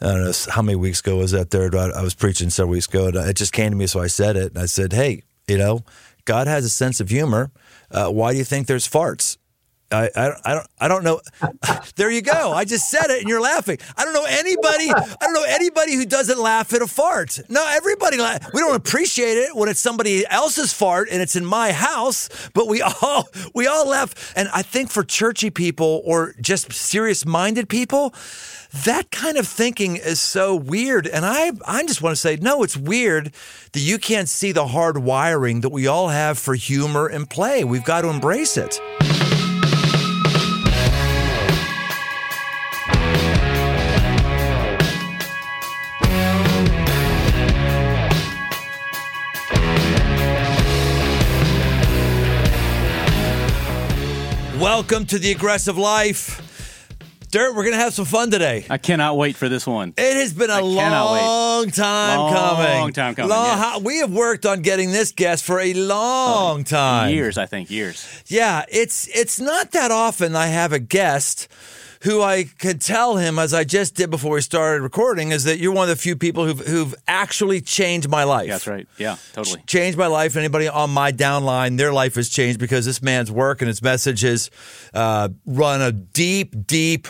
I don't know how many weeks ago was that third. I was preaching several weeks ago, and it just came to me, so I said it. And I said, hey, you know, God has a sense of humor. Why do you think there's farts? I don't know. There you go. I just said it, and you're laughing. I don't know anybody who doesn't laugh at a fart. No, everybody laughs. We don't appreciate it when it's somebody else's fart and it's in my house, but we all laugh. And I think for churchy people or just serious-minded people, that kind of thinking is so weird. And I just want to say, no, it's weird that you can't see the hard wiring that we all have for humor and play. We've got to embrace it. Welcome to The Aggressive Life. Dirt, we're going to have some fun today. I cannot wait for this one. It has been a long time coming. Long time coming. Yes. We have worked on getting this guest for a long time. Years. Yeah, it's not that often I have a guest who I could tell him, as I just did before we started recording, is that you're one of the few people who've actually changed my life. That's right. Yeah, totally. Changed my life. Anybody on my downline, their life has changed because this man's work and his messages run a deep, deep,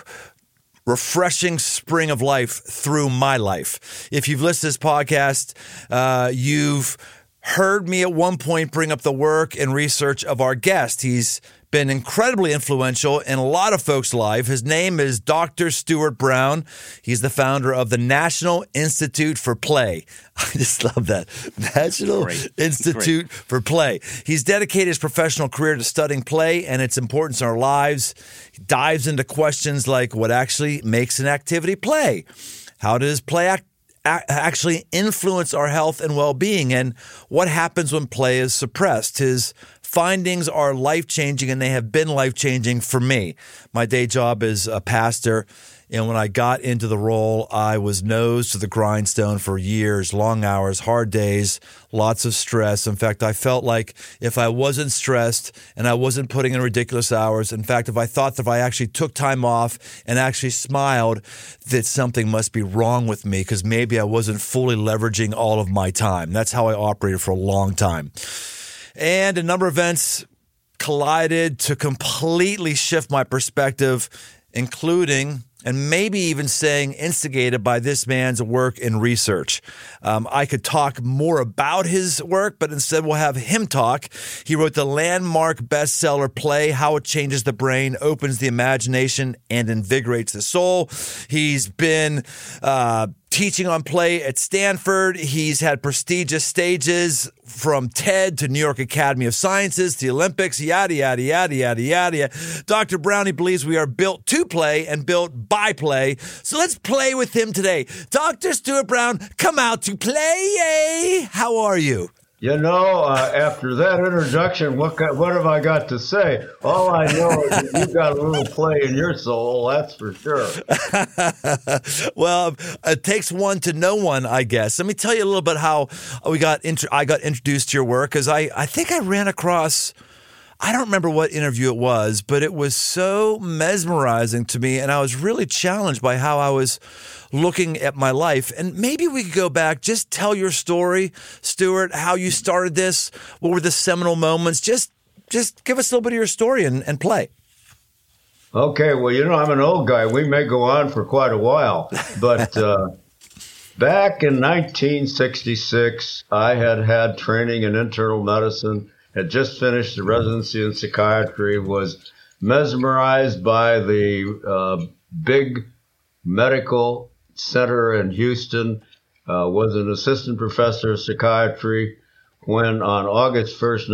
refreshing spring of life through my life. If you've listened to this podcast, you've heard me at one point bring up the work and research of our guest. He's been incredibly influential in a lot of folks' lives. His name is Dr. Stuart Brown. He's the founder of the National Institute for Play. I just love that. National Institute for Play. He's dedicated his professional career to studying play and its importance in our lives. He dives into questions like what actually makes an activity play? How does play actually influence our health and well-being? And what happens when play is suppressed? His findings are life-changing, and they have been life-changing for me. My day job is a pastor, and when I got into the role, I was nose to the grindstone for years, long hours, hard days, lots of stress. In fact, I felt like if I wasn't stressed and I wasn't putting in ridiculous hours, in fact, if I thought that if I actually took time off and actually smiled, that something must be wrong with me because maybe I wasn't fully leveraging all of my time. That's how I operated for a long time. And a number of events collided to completely shift my perspective, including, and maybe even saying, instigated by this man's work and research. I could talk more about his work, but instead we'll have him talk. He wrote the landmark bestseller Play, How It Changes the Brain, Opens the Imagination, and Invigorates the Soul. He's been teaching on play at Stanford. He's had prestigious stages from TED to New York Academy of Sciences, the Olympics, yada, yada, yada, yada, yada. Dr. Brown, he believes we are built to play and built by play. So let's play with him today. Dr. Stuart Brown, come out to play. How are you? You know, after that introduction, what have I got to say? All I know is that you've got a little play in your soul, that's for sure. Well, it takes one to know one, I guess. Let me tell you a little bit how I got introduced to your work, because I think I ran across, I don't remember what interview it was, but it was so mesmerizing to me, and I was really challenged by how I was looking at my life. And maybe we could go back, just tell your story, Stuart, how you started this, what were the seminal moments, just give us a little bit of your story and play. Okay, well, you know, I'm an old guy. We may go on for quite a while, but back in 1966, I had training in internal medicine, had just finished the residency in psychiatry, was mesmerized by the big medical center in Houston, was an assistant professor of psychiatry when on August 1st,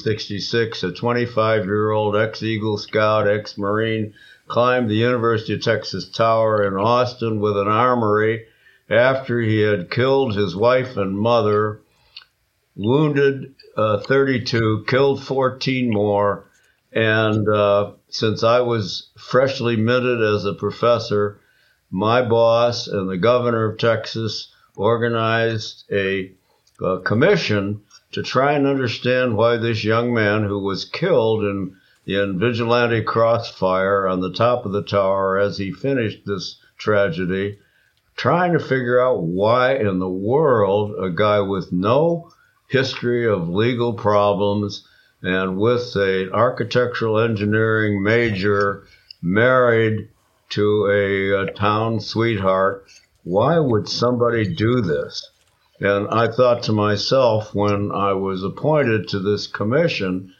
1966, a 25-year-old ex-Eagle Scout, ex-Marine, climbed the University of Texas Tower in Austin with an armory after he had killed his wife and mother, wounded 32, killed 14 more, and since I was freshly minted as a professor, my boss and the governor of Texas organized a commission to try and understand why this young man who was killed in vigilante crossfire on the top of the tower as he finished this tragedy trying to figure out why in the world a guy with no history of legal problems and with an architectural engineering major married to a town sweetheart, why would somebody do this? And I thought to myself when I was appointed to this commission,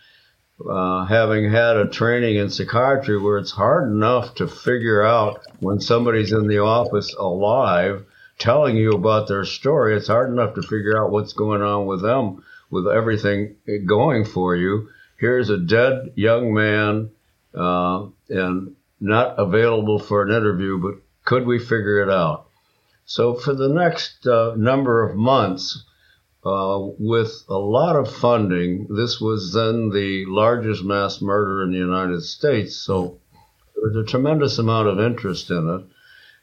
having had a training in psychiatry where it's hard enough to figure out when somebody's in the office alive telling you about their story, it's hard enough to figure out what's going on with them with everything going for you. Here's a dead young man and not available for an interview, but could we figure it out? So for the next number of months, with a lot of funding, this was then the largest mass murder in the United States, so there was a tremendous amount of interest in it.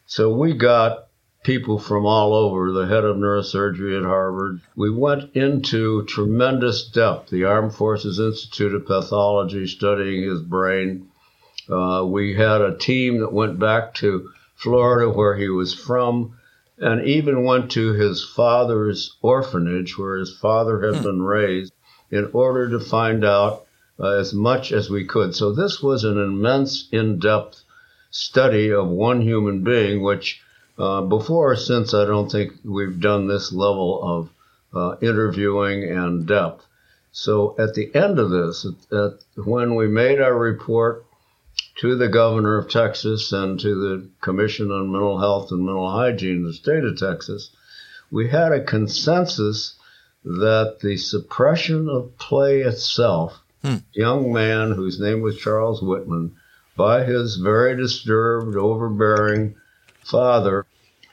So we got people from all over, the head of neurosurgery at Harvard. We went into tremendous depth. The Armed Forces Institute of Pathology studying his brain. We had a team that went back to Florida where he was from and even went to his father's orphanage where his father had been raised in order to find out as much as we could. So this was an immense in-depth study of one human being, which before or since I don't think we've done this level of interviewing and depth. So at the end of this, when we made our report to the governor of Texas and to the Commission on Mental Health and Mental Hygiene in the state of Texas, we had a consensus that the suppression of play itself, young man whose name was Charles Whitman, by his very disturbed, overbearing father,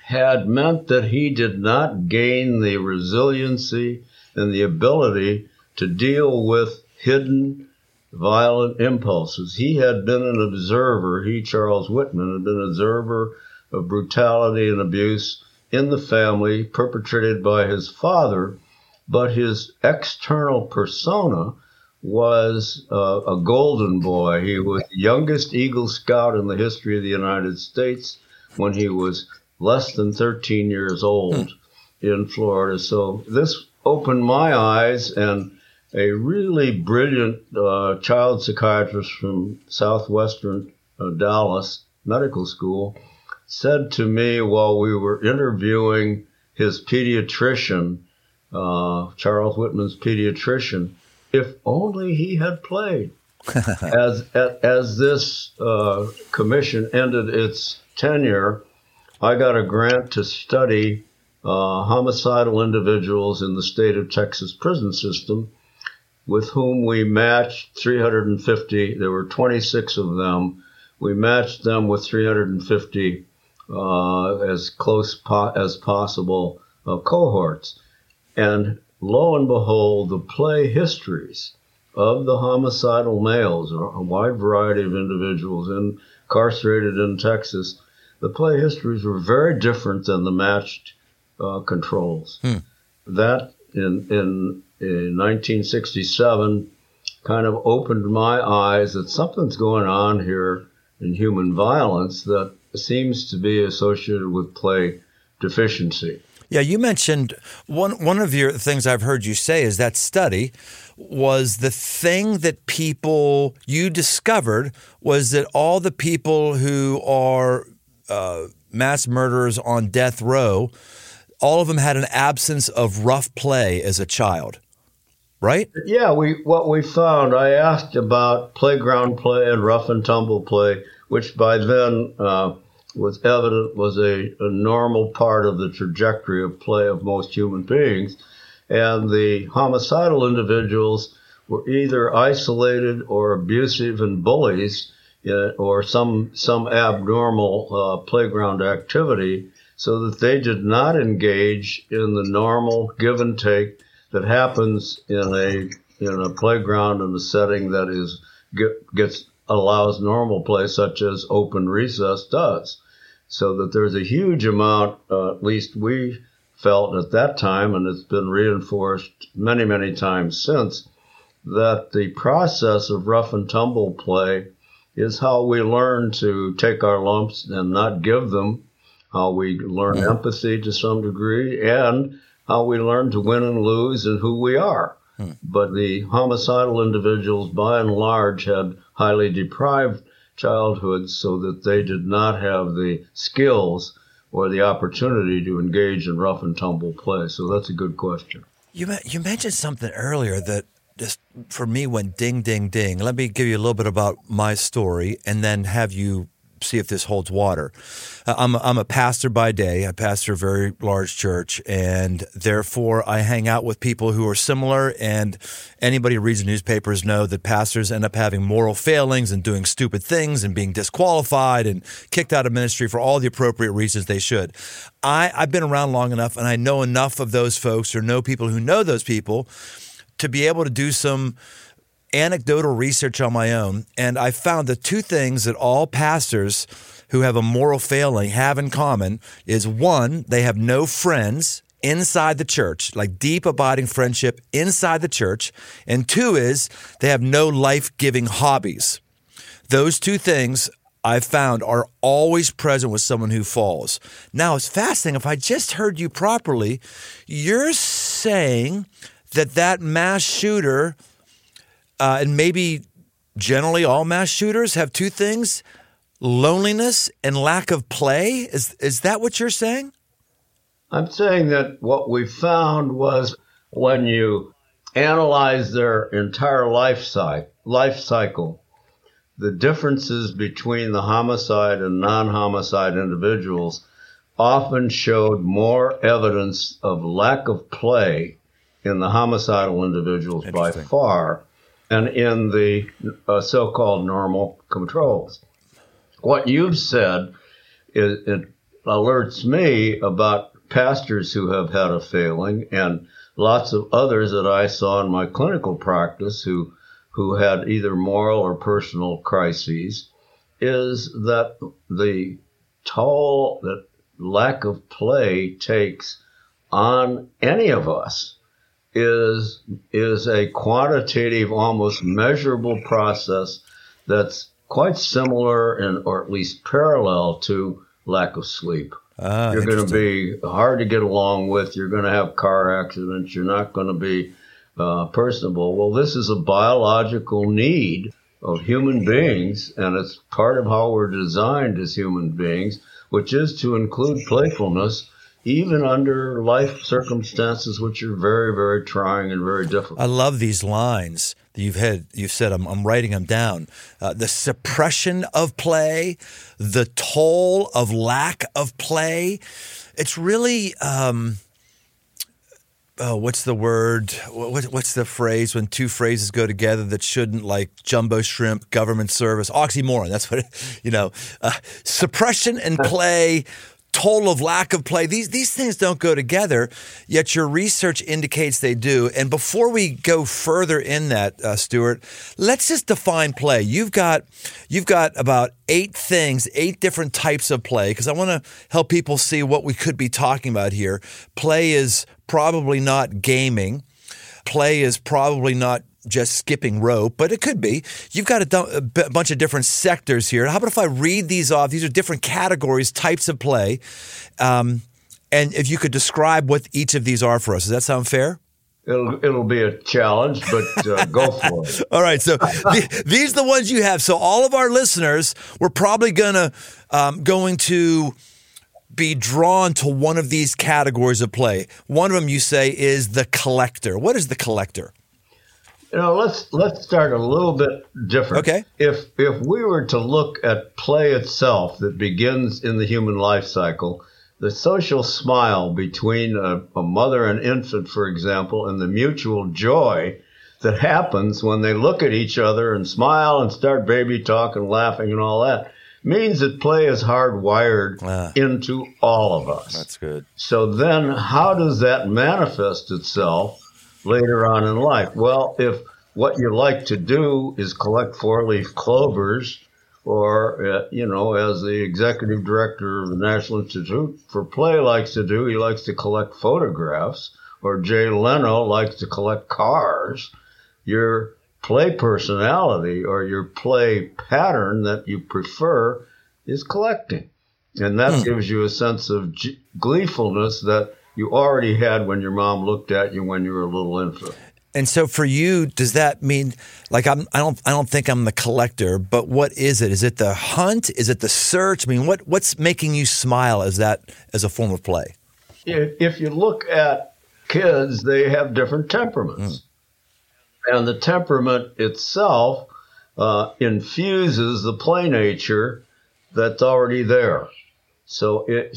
had meant that he did not gain the resiliency and the ability to deal with hidden violent impulses. He had been an observer. He, Charles Whitman, had been an observer of brutality and abuse in the family perpetrated by his father, but his external persona was a golden boy. He was the youngest Eagle Scout in the history of the United States when he was less than 13 years old in Florida. So this opened my eyes, and a really brilliant child psychiatrist from Southwestern Dallas Medical School said to me while we were interviewing his pediatrician, Charles Whitman's pediatrician, if only he had played. As this commission ended its tenure, I got a grant to study homicidal individuals in the state of Texas prison system, with whom we matched 350. There were 26 of them. We matched them with 350 as close as possible cohorts. And lo and behold, the play histories of the homicidal males, a wide variety of individuals incarcerated in Texas, the play histories were very different than the matched controls. That in 1967 kind of opened my eyes that something's going on here in human violence that seems to be associated with play deficiency. Yeah, you mentioned one of your things I've heard you say is that study was the thing that people you discovered was that all the people who are mass murderers on death row, all of them had an absence of rough play as a child, right? Yeah, what we found, I asked about playground play and rough and tumble play, which by then was evident was a normal part of the trajectory of play of most human beings. And the homicidal individuals were either isolated or abusive and bullies or some abnormal playground activity, so that they did not engage in the normal give and take that happens in a playground in a setting that is allows normal play, such as open recess does. So that there's a huge amount, at least we felt at that time, and it's been reinforced many, many times since, that the process of rough and tumble play is how we learn to take our lumps and not give them, how we learn empathy to some degree, and how we learn to win and lose and who we are. But the homicidal individuals, by and large, had highly deprived childhoods so that they did not have the skills or the opportunity to engage in rough and tumble play. So that's a good question. You mentioned something earlier that just for me went ding, ding, ding. Let me give you a little bit about my story and then have you see if this holds water. I'm a pastor by day. I pastor a very large church, and therefore I hang out with people who are similar, and anybody who reads newspapers know that pastors end up having moral failings and doing stupid things and being disqualified and kicked out of ministry for all the appropriate reasons they should. I've been around long enough, and I know enough of those folks or know people who know those people to be able to do some anecdotal research on my own, and I found the two things that all pastors who have a moral failing have in common is, one, they have no friends inside the church, like deep abiding friendship inside the church, and two is they have no life-giving hobbies. Those two things I've found are always present with someone who falls. Now, it's fascinating. If I just heard you properly, you're saying that that mass shooter— and maybe generally all mass shooters have two things, loneliness and lack of play. Is that what you're saying? I'm saying that what we found was when you analyze their entire life cycle, the differences between the homicide and non-homicide individuals often showed more evidence of lack of play in the homicidal individuals by far and in the so-called normal controls. What you've said, it alerts me about pastors who have had a failing and lots of others that I saw in my clinical practice who had either moral or personal crises, is that the toll that lack of play takes on any of us is a quantitative, almost measurable process that's quite similar and or at least parallel to lack of sleep. You're going to be hard to get along with. You're going to have car accidents. You're not going to be personable. Well, this is a biological need of human beings, and it's part of how we're designed as human beings, which is to include playfulness even under life circumstances which are very, very trying and very difficult. I love these lines that you've said. I'm writing them down. The suppression of play, the toll of lack of play. It's really, what's the word? What's the phrase when two phrases go together that shouldn't, like jumbo shrimp, government service, oxymoron? That's what, suppression and play. Toll of lack of play. These things don't go together, yet your research indicates they do. And before we go further in that, Stuart, let's just define play. You've got about 8 different types of play, because I want to help people see what we could be talking about here. Play is probably not gaming. Play is probably not just skipping rope, but it could be. You've got a bunch of different sectors here. How about if I read these off? These are different categories, types of play. And if you could describe what each of these are for us. Does that sound fair? It'll be a challenge, but go for it. All right. So these are the ones you have. So all of our listeners, we're probably going to be drawn to one of these categories of play. One of them, you say, is the collector. What is the collector? Let's start a little bit different. Okay. If we were to look at play itself that begins in the human life cycle, the social smile between a mother and infant, for example, and the mutual joy that happens when they look at each other and smile and start baby talk and laughing and all that, means that play is hardwired into all of us. That's good. So then how does that manifest itself later on in life? Well, if what you like to do is collect four-leaf clovers, or, as the executive director of the National Institute for Play likes to do, he likes to collect photographs, or Jay Leno likes to collect cars, your play personality or your play pattern that you prefer is collecting. And that gives you a sense of gleefulness that you already had when your mom looked at you when you were a little infant. And so for you, does that mean, like, I don't think I'm the collector, but what is it? Is it the hunt? Is it the search? I mean, what's making you smile as a form of play? If you look at kids, they have different temperaments. And the temperament itself infuses the play nature that's already there. So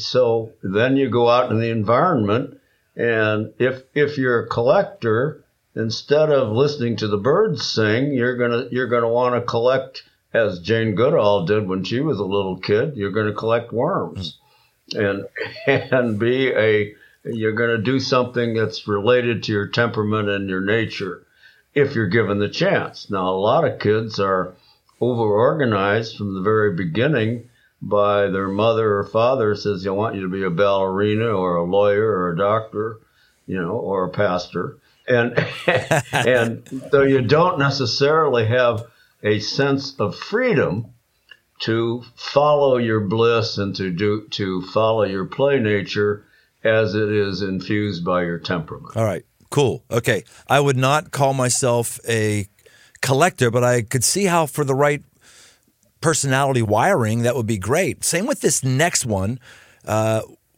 then you go out in the environment, and if you're a collector, instead of listening to the birds sing, you're gonna want to collect, as Jane Goodall did when she was a little kid. You're gonna collect worms, and you're gonna do something that's related to your temperament and your nature, if you're given the chance. Now, a lot of kids are overorganized from the very beginning by their mother or father says, I want you to be a ballerina or a lawyer or a doctor, or a pastor. And so you don't necessarily have a sense of freedom to follow your bliss and to follow your play nature as it is infused by your temperament. All right, cool. Okay. I would not call myself a collector, but I could see how for the right personality wiring, that would be great. Same with this next one,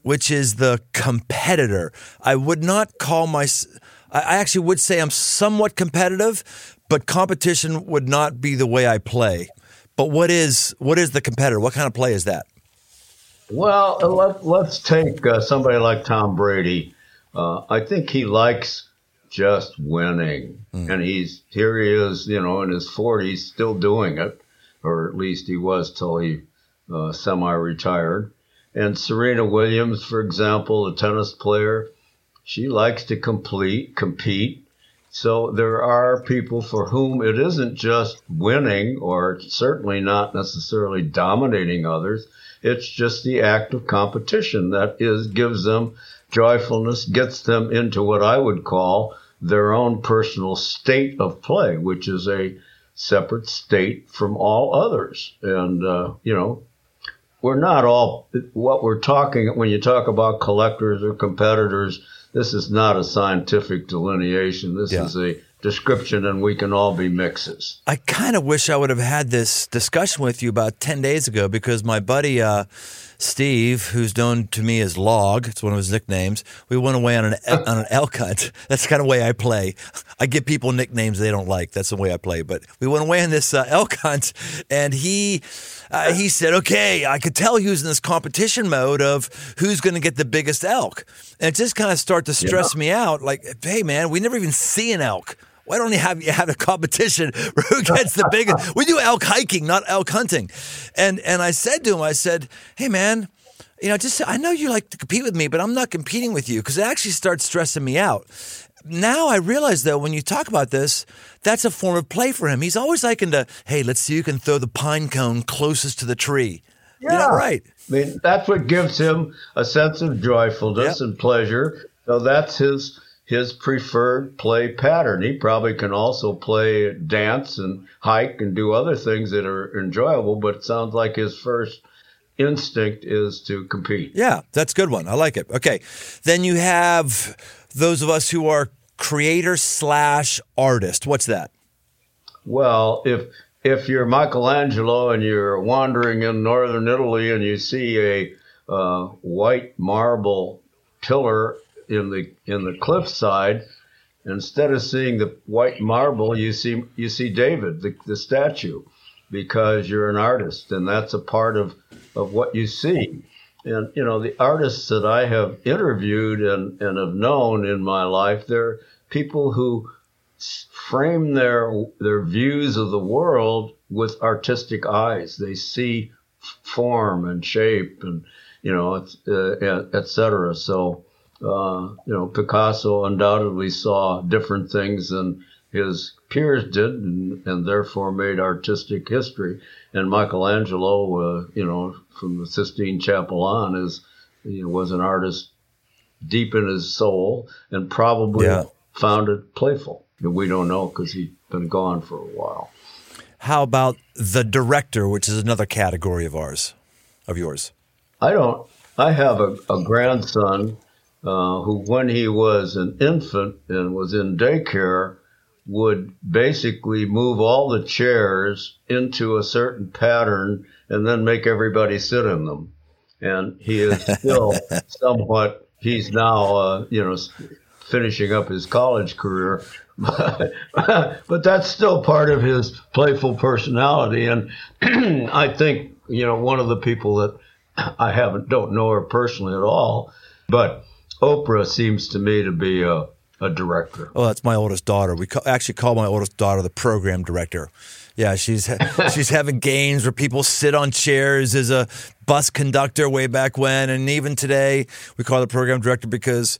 which is the competitor. I would not call myself... I actually would say I'm somewhat competitive, but competition would not be the way I play. But what is the competitor? What kind of play is that? Well, let's take somebody like Tom Brady. I think he likes just winning, and he is, in his 40s, still doing it, or at least he was till he semi-retired. And Serena Williams, for example, a tennis player. She likes to compete. So there are people for whom it isn't just winning or certainly not necessarily dominating others. It's just the act of competition that gives them joyfulness, gets them into what I would call their own personal state of play, which is a separate state from all others. And, we're not all what we're talking when you talk about collectors or competitors. This is not a scientific delineation. This is a description, and we can all be mixes. I kind of wish I would have had this discussion with you about 10 days ago, because my buddy Steve, who's known to me as Log, it's one of his nicknames, we went away on an elk hunt. That's the kind of way I play. I give people nicknames they don't like. That's the way I play. But we went away on this elk hunt, and he said, okay, I could tell he was in this competition mode of who's going to get the biggest elk. And it just kind of started to stress me out, like, hey, man, we never even see an elk. Why don't you have a competition for who gets the biggest? We do elk hiking, not elk hunting. And I said to him, hey, man, I know you like to compete with me, but I'm not competing with you, because it actually starts stressing me out. Now I realize, though, when you talk about this, that's a form of play for him. He's always likened to, hey, let's see who can throw the pine cone closest to the tree. Yeah. You're not right. I mean, that's what gives him a sense of joyfulness and pleasure. So that's his preferred play pattern. He probably can also play dance and hike and do other things that are enjoyable, but it sounds like his first instinct is to compete. Yeah, that's a good one. I like it. Okay. Then you have those of us who are creator/artist. What's that? Well, if you're Michelangelo and you're wandering in northern Italy and you see a white marble pillar in the cliffside, instead of seeing the white marble, you see David, the statue, because you're an artist, and that's a part of what you see. And the artists that I have interviewed and have known in my life, they're people who frame their views of the world with artistic eyes. They see form and shape and et cetera. So. Picasso undoubtedly saw different things than his peers did, and therefore made artistic history. And Michelangelo, from the Sistine Chapel on, was an artist deep in his soul, and probably found it playful. We don't know, because he'd been gone for a while. How about the director, which is another category of yours? I don't. I have a grandson who, when he was an infant and was in daycare, would basically move all the chairs into a certain pattern and then make everybody sit in them. And he is still somewhat, he's now, finishing up his college career. But that's still part of his playful personality. And I think, one of the people that I don't know her personally at all, but Oprah seems to me to be a director. Oh, that's my oldest daughter. We actually call my oldest daughter the program director. Yeah, she's having games where people sit on chairs as a bus conductor way back when. And even today, we call her the program director because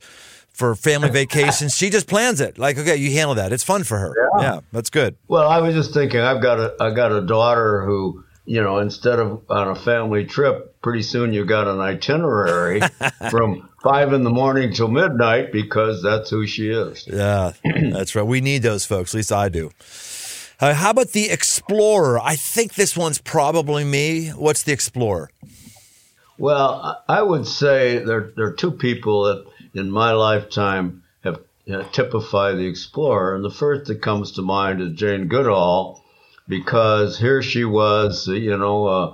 for family vacations, she just plans it. Like, okay, you handle that. It's fun for her. Yeah, that's good. Well, I was just thinking, I got a daughter who, instead of on a family trip, pretty soon you got an itinerary from 5 a.m. till midnight because that's who she is. Yeah, that's right. We need those folks. At least I do. How about the explorer? I think this one's probably me. What's the explorer? Well, I would say there are two people that in my lifetime have typified the explorer. And the first that comes to mind is Jane Goodall, because here she was, not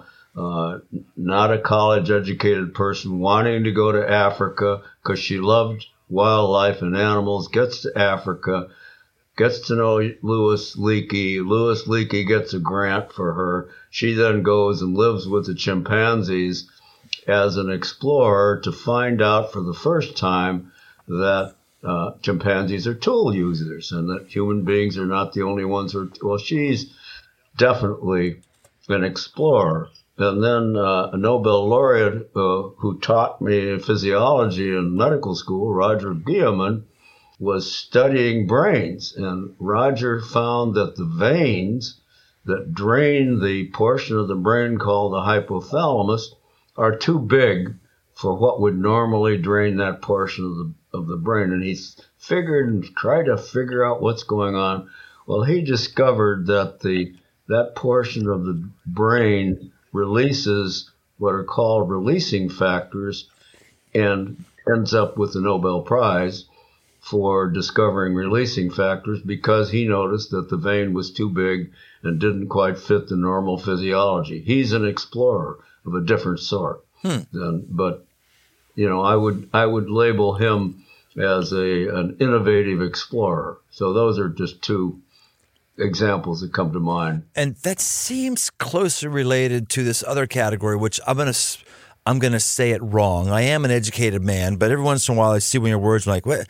a college-educated person, wanting to go to Africa because she loved wildlife and animals, gets to Africa, gets to know Lewis Leakey. Lewis Leakey gets a grant for her. She then goes and lives with the chimpanzees as an explorer to find out for the first time that chimpanzees are tool users and that human beings are not the only ones who are. Well, she's definitely an explorer. And then a Nobel laureate who taught me physiology in medical school, Roger Guillemin, was studying brains. And Roger found that the veins that drain the portion of the brain called the hypothalamus are too big for what would normally drain that portion of the brain. And he figured and tried to figure out what's going on. Well, he discovered that that portion of the brain releases what are called releasing factors and ends up with the Nobel Prize for discovering releasing factors because he noticed that the vein was too big and didn't quite fit the normal physiology. He's an explorer of a different sort. But, I would label him as an innovative explorer. So those are just two examples that come to mind. And that seems closely related to this other category, which I'm going to say it wrong. I am an educated man, but every once in a while I see when your words are like, what?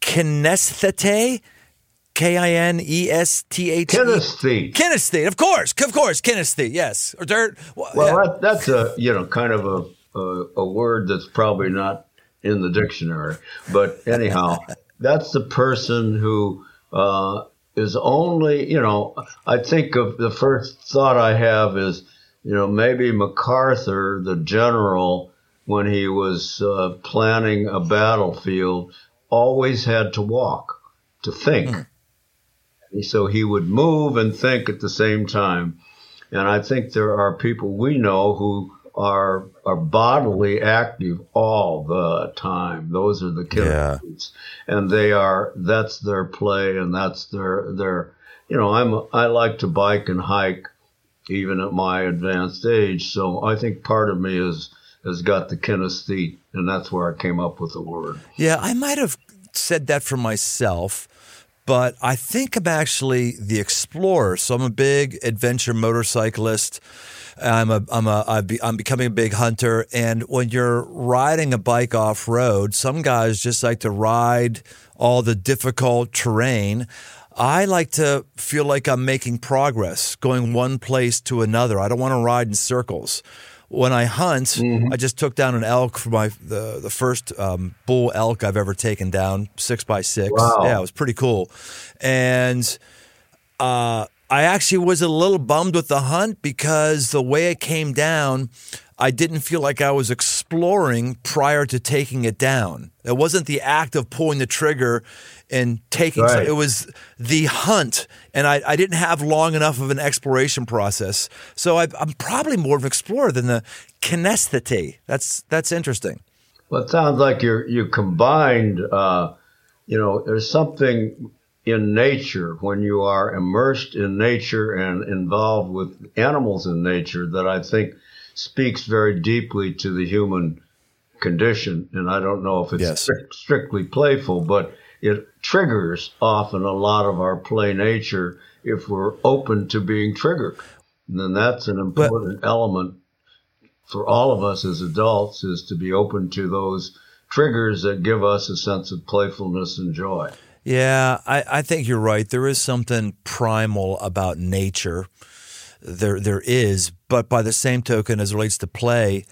Kinesthete? Kinesthete. Kinesthete, of course, kinesthete, yes. Or dirt. Well, that's a, kind of a word that's probably not in the dictionary. But anyhow, that's the person who is only, I think of the first thought I have is, maybe MacArthur, the general, when he was planning a battlefield, always had to walk, to think. So he would move and think at the same time. And I think there are people we know who are bodily active all the time. Those are the kinesthetes. Yeah. And that's their play and that's their I like to bike and hike even at my advanced age. So I think part of me has got the kinesthete, and that's where I came up with the word. Yeah, I might have said that for myself, but I think I'm actually the explorer. So I'm a big adventure motorcyclist. I'm becoming a big hunter. And when you're riding a bike off road, some guys just like to ride all the difficult terrain. I like to feel like I'm making progress, going one place to another. I don't want to ride in circles. When I hunt, I just took down an elk for the first bull elk I've ever taken down, 6x6. Wow. Yeah, it was pretty cool. And I actually was a little bummed with the hunt because the way it came down, I didn't feel like I was exploring prior to taking it down. It wasn't the act of pulling the trigger and taking right. It was the hunt, and I didn't have long enough of an exploration process. So I'm probably more of an explorer than the kinesthete. That's interesting. Well, it sounds like you combined, there's something in nature, when you are immersed in nature and involved with animals in nature, that I think speaks very deeply to the human condition. And I don't know if it's strictly playful, but it triggers often a lot of our play nature if we're open to being triggered. And then that's an important element for all of us as adults, is to be open to those triggers that give us a sense of playfulness and joy. Yeah, I think you're right. There is something primal about nature. There is, but by the same token, as it relates to play,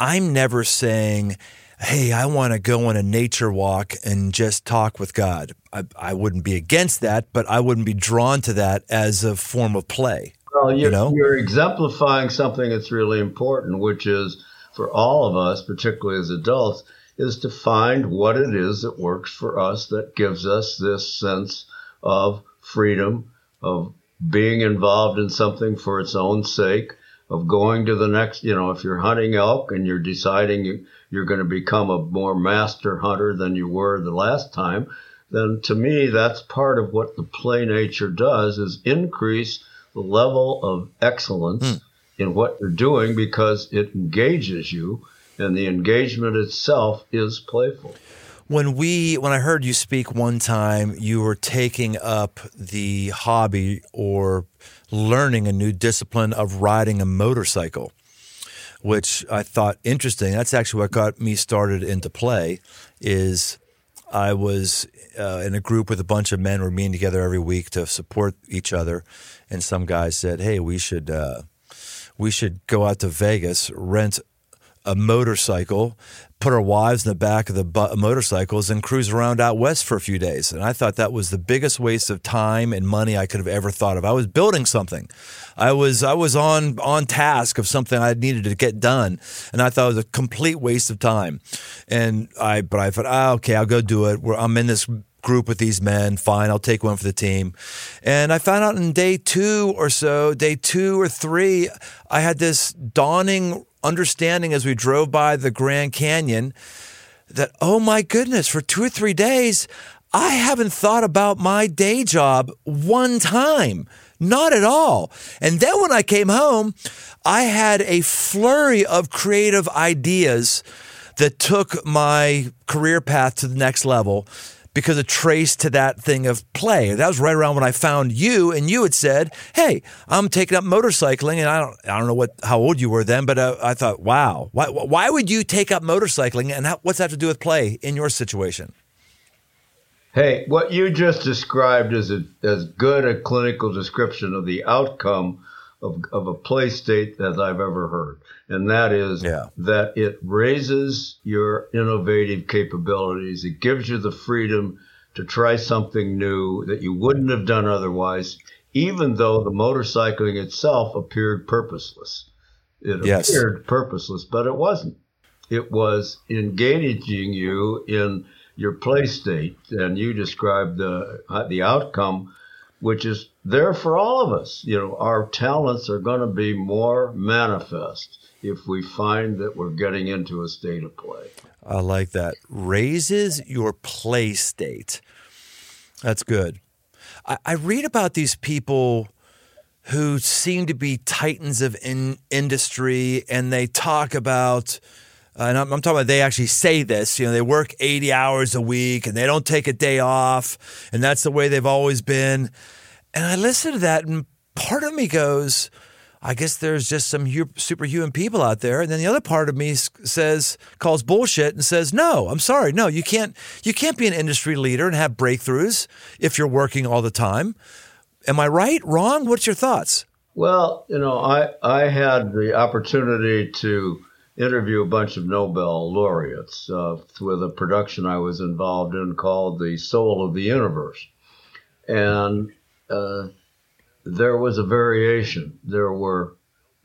I'm never saying, hey, I want to go on a nature walk and just talk with God. I wouldn't be against that, but I wouldn't be drawn to that as a form of play. Well, you're exemplifying something that's really important, which is for all of us, particularly as adults, is to find what it is that works for us, that gives us this sense of freedom, of being involved in something for its own sake, of going to the next, if you're hunting elk and you're deciding you're going to become a more master hunter than you were the last time, then to me, that's part of what the play nature does, is increase the level of excellence in what you're doing, because it engages you, and the engagement itself is playful. When I heard you speak one time, you were taking up the hobby or learning a new discipline of riding a motorcycle, which I thought interesting. That's actually what got me started into play. Is I was in a group with a bunch of men. We're meeting together every week to support each other, and some guy said, "Hey, we should go out to Vegas, rent a motorcycle, put our wives in the back of the motorcycles and cruise around out west for a few days." And I thought that was the biggest waste of time and money I could have ever thought of. I was building something. I was on task of something I needed to get done. And I thought it was a complete waste of time. And I thought, okay, I'll go do it. I'm in this group with these men. Fine, I'll take one for the team. And I found out in day two or three, I had this dawning understanding as we drove by the Grand Canyon that, oh my goodness, for 2 or 3 days, I haven't thought about my day job one time, not at all. And then when I came home, I had a flurry of creative ideas that took my career path to the next level, because a trace to that thing of play. That was right around when I found you, and you had said, "Hey, I'm taking up motorcycling," and I don't know how old you were then, but I thought, "Wow, why would you take up motorcycling, and what's that have to do with play in your situation?" Hey, what you just described is as good a clinical description of the outcome of a play state as I've ever heard. And that is that it raises your innovative capabilities. It gives you the freedom to try something new that you wouldn't have done otherwise, even though the motorcycling itself appeared purposeless. It appeared purposeless, but it wasn't. It was engaging you in your play state. And you described the outcome, which is there for all of us. Our talents are going to be more manifest if we find that we're getting into a state of play. I like that. Raises your play state. That's good. I read about these people who seem to be titans of industry, and they talk about, and I'm talking about they actually say this, they work 80 hours a week and they don't take a day off, and that's the way they've always been. And I listen to that, and part of me goes, I guess there's just some superhuman people out there. And then the other part of me calls bullshit and says, no, I'm sorry. No, you can't be an industry leader and have breakthroughs if you're working all the time. Am I right? Wrong? What's your thoughts? Well, I had the opportunity to interview a bunch of Nobel laureates with a production I was involved in called The Soul of the Universe. And there was a variation. There were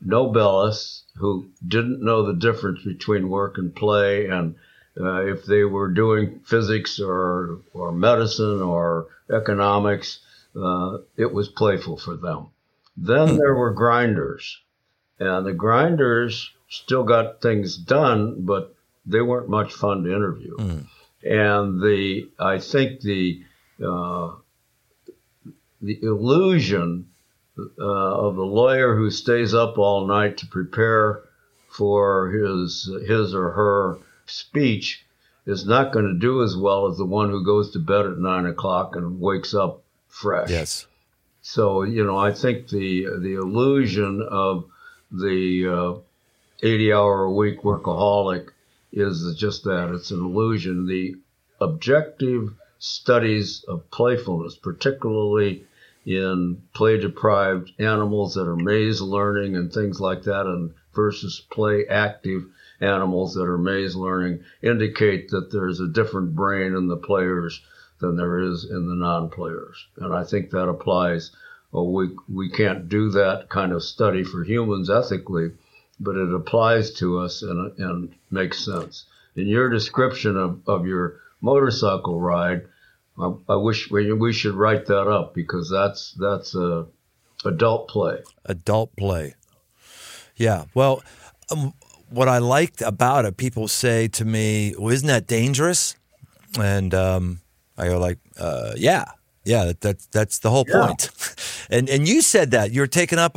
Nobelists who didn't know the difference between work and play, and if they were doing physics or medicine or economics, it was playful for them. Then there were grinders, and the grinders still got things done, but they weren't much fun to interview. Mm. And I think the illusion of the lawyer who stays up all night to prepare for his or her speech is not going to do as well as the one who goes to bed at 9 o'clock and wakes up fresh. Yes. So, I think the illusion of the 80-hour-a-week workaholic is just that. It's an illusion. The objective studies of playfulness, particularly in play-deprived animals that are maze learning and things like that, and versus play-active animals that are maze learning, indicate that there's a different brain in the players than there is in the non-players. And I think that applies. We can't do that kind of study for humans ethically, but it applies to us and makes sense. In your description of your motorcycle ride, I wish we should write that up, because that's adult play. Adult play. Yeah. Well, what I liked about it, people say to me, well, isn't that dangerous? And I go like, yeah, that's the whole point. And you said that you're taking up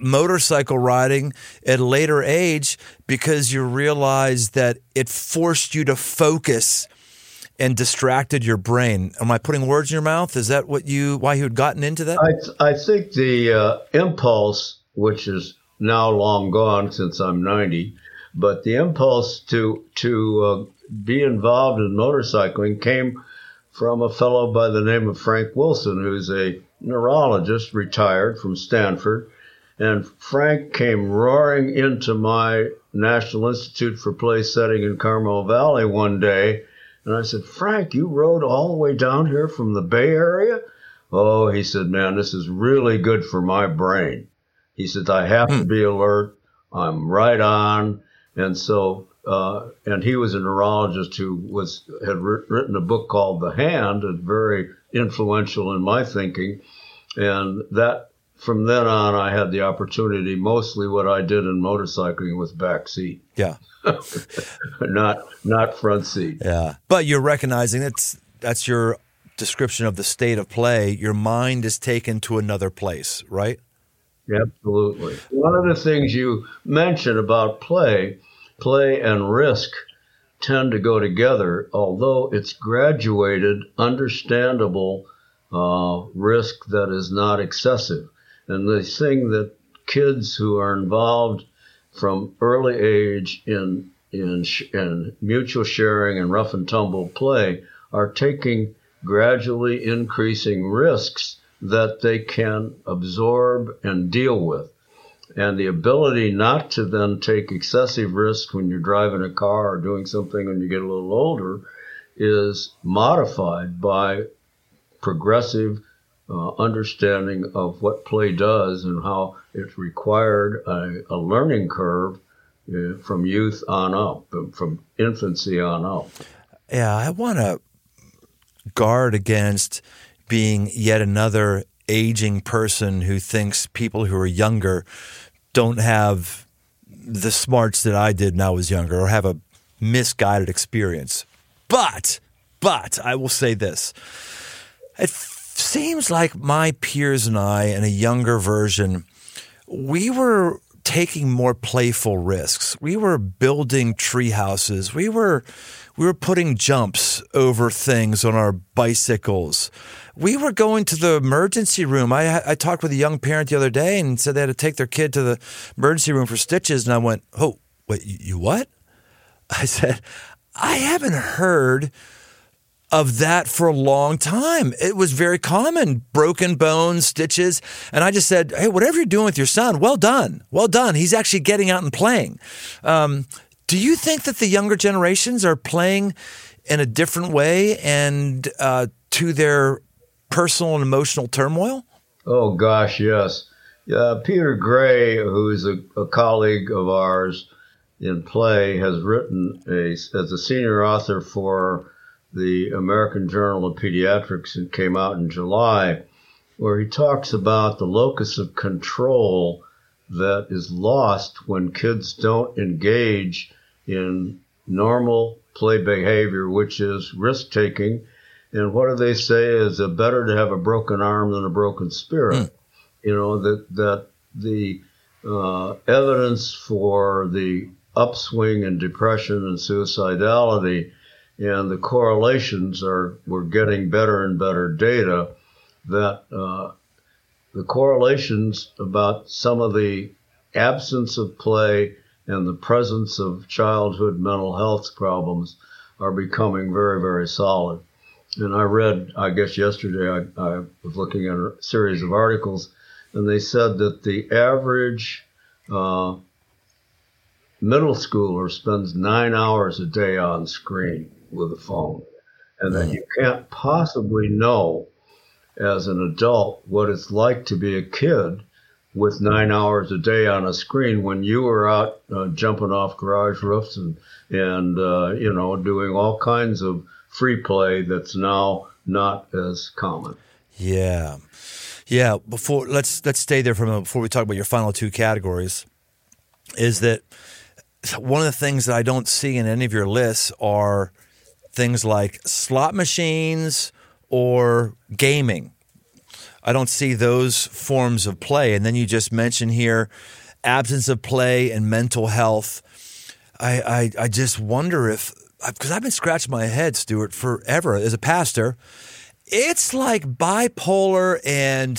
motorcycle riding at a later age because you realized that it forced you to focus and distracted your brain. Am I putting words in your mouth? Is that why you had gotten into that? I think the impulse, which is now long gone since I'm 90, but the impulse to be involved in motorcycling came from a fellow by the name of Frank Wilson, who's a neurologist, retired from Stanford. And Frank came roaring into my National Institute for Play setting in Carmel Valley one day. And I said, Frank, you rode all the way down here from the Bay Area? Oh, he said, man, this is really good for my brain. He said, I have to be alert. I'm right on. And so, and he was a neurologist who had written a book called The Hand, and very influential in my thinking. And that, from then on, I had the opportunity. Mostly what I did in motorcycling was back seat. Yeah. not front seat. Yeah. But you're recognizing that's your description of the state of play. Your mind is taken to another place, right? Absolutely. One of the things you mentioned about play and risk tend to go together, although it's graduated, understandable risk that is not excessive. And the thing that kids who are involved from early age in mutual sharing and rough and tumble play are taking gradually increasing risks that they can absorb and deal with. And the ability not to then take excessive risks when you're driving a car or doing something when you get a little older is modified by progressive understanding of what play does and how it's required a learning curve from youth on up, from infancy on up. Yeah, I want to guard against being yet another aging person who thinks people who are younger don't have the smarts that I did when I was younger, or have a misguided experience. But I will say this. It seems like my peers and I, in a younger version, we were taking more playful risks. We were building tree houses. We were putting jumps over things on our bicycles. We were going to the emergency room. I talked with a young parent the other day and said they had to take their kid to the emergency room for stitches. And I went, oh, wait, you what? I said, I haven't heard of that for a long time. It was very common, broken bones, stitches. And I just said, hey, whatever you're doing with your son, well done. Well done. He's actually getting out and playing. Do you think that the younger generations are playing in a different way and to their personal and emotional turmoil? Oh, gosh, yes. Peter Gray, who's a colleague of ours in Play, has written as a senior author for the American Journal of Pediatrics, and came out in July, where he talks about the locus of control that is lost when kids don't engage in normal play behavior, which is risk-taking. And what do they say is better to have a broken arm than a broken spirit? Mm. You know, that the evidence for the upswing in depression and suicidality and the correlations we're getting better and better data, that the correlations about some of the absence of play and the presence of childhood mental health problems are becoming very, very solid. And I read, I guess yesterday, I was looking at a series of articles, and they said that the average middle schooler spends 9 hours a day on screen with a phone, and that you can't possibly know as an adult what it's like to be a kid with 9 hours a day on a screen when you were out jumping off garage roofs and doing all kinds of free play that's now not as common. Yeah. Yeah. Before let's stay there for a moment before we talk about your final two categories, is that one of the things that I don't see in any of your lists are things like slot machines or gaming. I don't see those forms of play. And then you just mentioned here absence of play and mental health. I just wonder if, because I've been scratching my head, Stuart, forever as a pastor. It's like bipolar and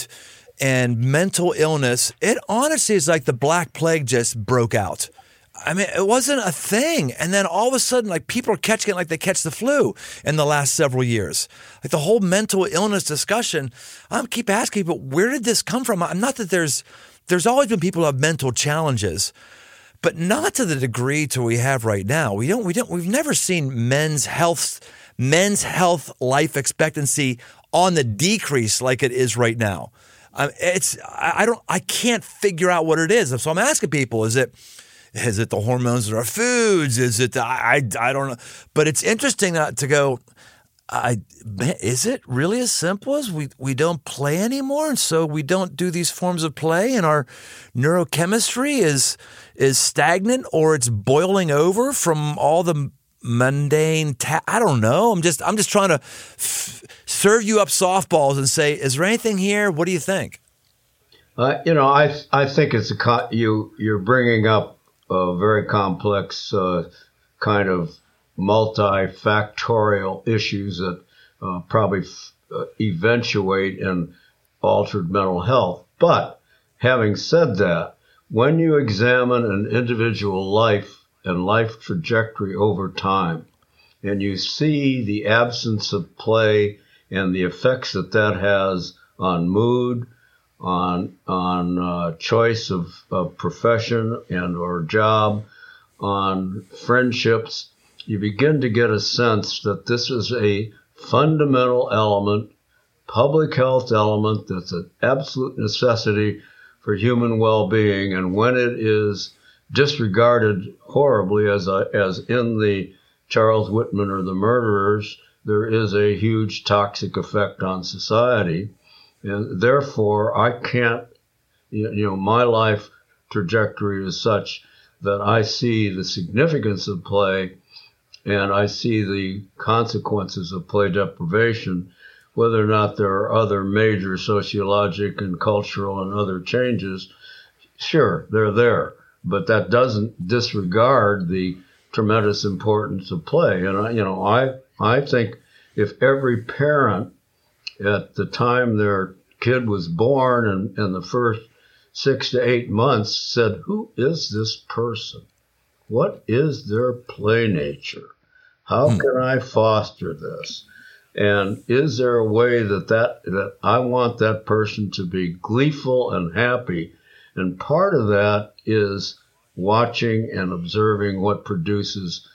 mental illness. It honestly is like the Black Plague just broke out. I mean, it wasn't a thing. And then all of a sudden, like, people are catching it like they catch the flu in the last several years. Like, the whole mental illness discussion, I keep asking people, where did this come from? Not that there's always been people who have mental challenges, but not to the degree to we have right now. We've never seen men's health life expectancy on the decrease like it is right now. I can't figure out what it is. So I'm asking people, is it the hormones in our foods? Is it I don't know. But it's interesting to go, is it really as simple as we don't play anymore, and so we don't do these forms of play, and our neurochemistry is stagnant, or it's boiling over from all the mundane I don't know. I'm just trying to serve you up softballs and say, is there anything here? What do you think? I think it's you're bringing up a very complex kind of multifactorial issues that probably eventuate in altered mental health. But having said that, when you examine an individual life and life trajectory over time, and you see the absence of play and the effects that has on mood, on choice of profession and or job, on friendships, you begin to get a sense that this is a fundamental element, public health element, that's an absolute necessity for human well-being. And when it is disregarded horribly, as in the Charles Whitman or the murderers, there is a huge toxic effect on society. And therefore, I can't, my life trajectory is such that I see the significance of play, and I see the consequences of play deprivation, whether or not there are other major sociologic and cultural and other changes. Sure, they're there, but that doesn't disregard the tremendous importance of play. And I think if every parent at the time their kid was born and in the first 6 to 8 months said, who is this person? What is their play nature? How can I foster this? And is there a way that I want that person to be gleeful and happy? And part of that is watching and observing what produces